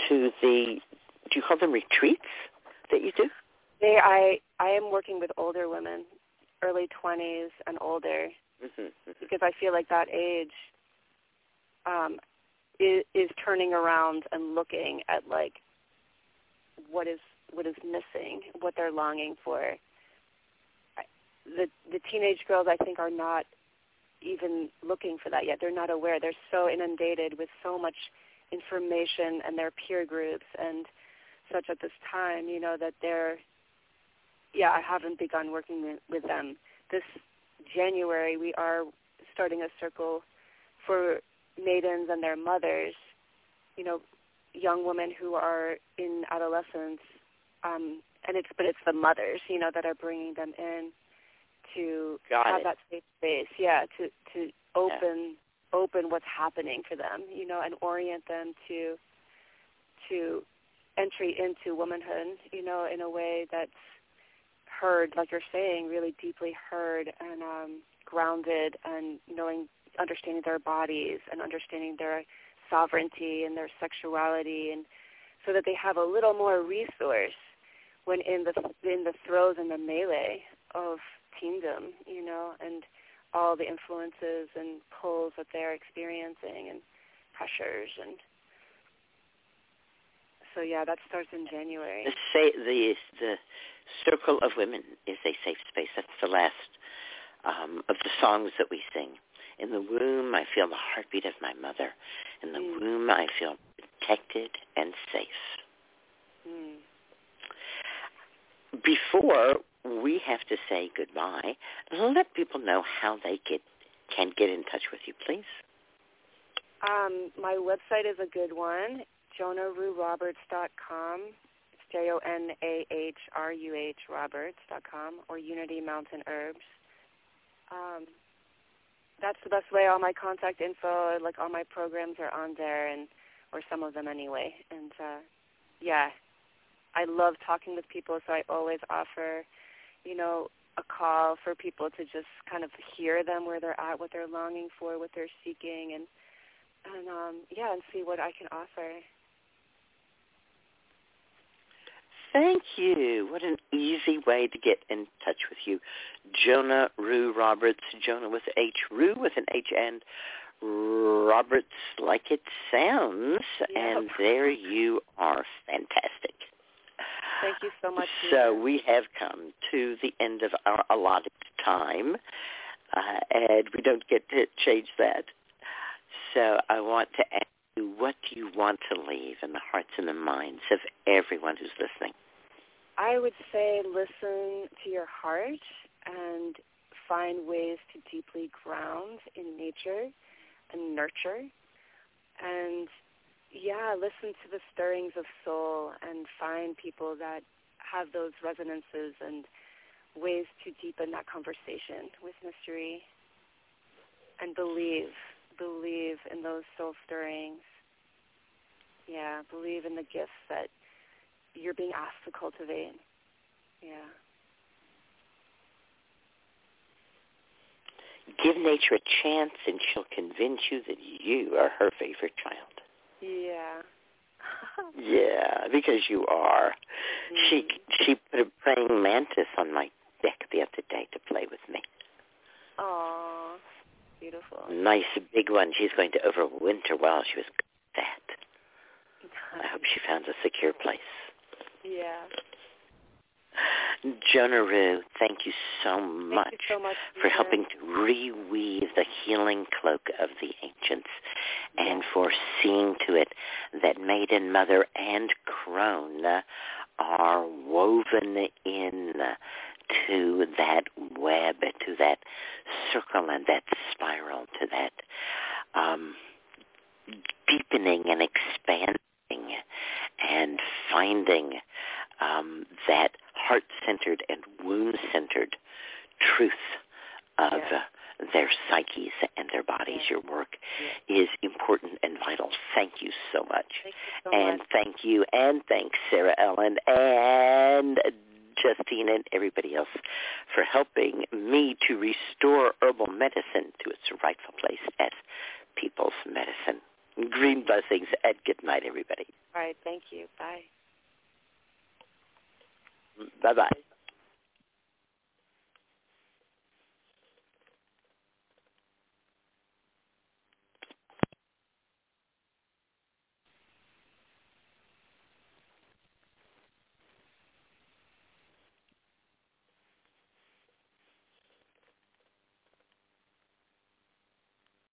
to the, do you call them retreats that you do? I am working with older women, early 20s and older, mm-hmm. because I feel like that age is turning around and looking at, like, what is missing, what they're longing for. The teenage girls, I think, are not even looking for that yet. They're not aware. They're so inundated with so much information and their peer groups and such at this time, you know, that they're, yeah, I haven't begun working with them. This January, we are starting a circle for maidens and their mothers, you know, young women who are in adolescence, and it's the mothers, you know, that are bringing them in. to have that safe space, to open what's happening for them, you know, and orient them to entry into womanhood, you know, in a way that's heard, like you're saying, really deeply heard and grounded, and knowing, understanding their bodies and understanding their sovereignty and their sexuality, and so that they have a little more resource when in the throes and the melee of teendom, you know, and all the influences and pulls that they're experiencing and pressures. And so, that starts in January. The Circle of Women is a safe space. That's the last of the songs that we sing. In the womb, I feel the heartbeat of my mother. In the womb, I feel protected and safe. Before we have to say goodbye, let people know how they can get in touch with you, please. My website is a good one, jonahrurroberts.com. It's JONAHRUH Roberts.com, or Unity Mountain Herbs. That's the best way. All my contact info, like all my programs are on there, and or some of them anyway. And, I love talking with people, so I always offer, you know, a call for people to just kind of hear them where they're at, what they're longing for, what they're seeking, and see what I can offer. Thank you. What an easy way to get in touch with you. Jonah Ruh Roberts, Jonah with H, Ruh with an H, and Roberts like it sounds, and there you are. Fantastic. Thank you so much. So we have come to the end of our allotted time, and we don't get to change that. So I want to ask you, what do you want to leave in the hearts and the minds of everyone who's listening? I would say listen to your heart and find ways to deeply ground in nature and nurture, and listen to the stirrings of soul and find people that have those resonances and ways to deepen that conversation with mystery, and believe in those soul stirrings. Believe in the gifts that you're being asked to cultivate. Give nature a chance, and she'll convince you that you are her favorite child. Because you are. She put a praying mantis on my deck the other day to play with me. Aww, beautiful. Nice big one. She's going to overwinter while she was good at that. I hope she found a secure place. Jonah Ruh, thank you so much for helping to reweave the healing cloak of the ancients and for seeing to it that maiden, mother, and crone are woven in to that web, to that circle and that spiral, to that deepening and expanding and finding that heart-centered and womb-centered truth of their psyches and their bodies. Your work is important and vital. Thank you so much. Thank you. And thanks, Sarah Ellen and Justine and everybody else for helping me to restore herbal medicine to its rightful place as people's medicine. Green blessings, and good night, everybody. All right. Thank you. Bye. Bye-bye.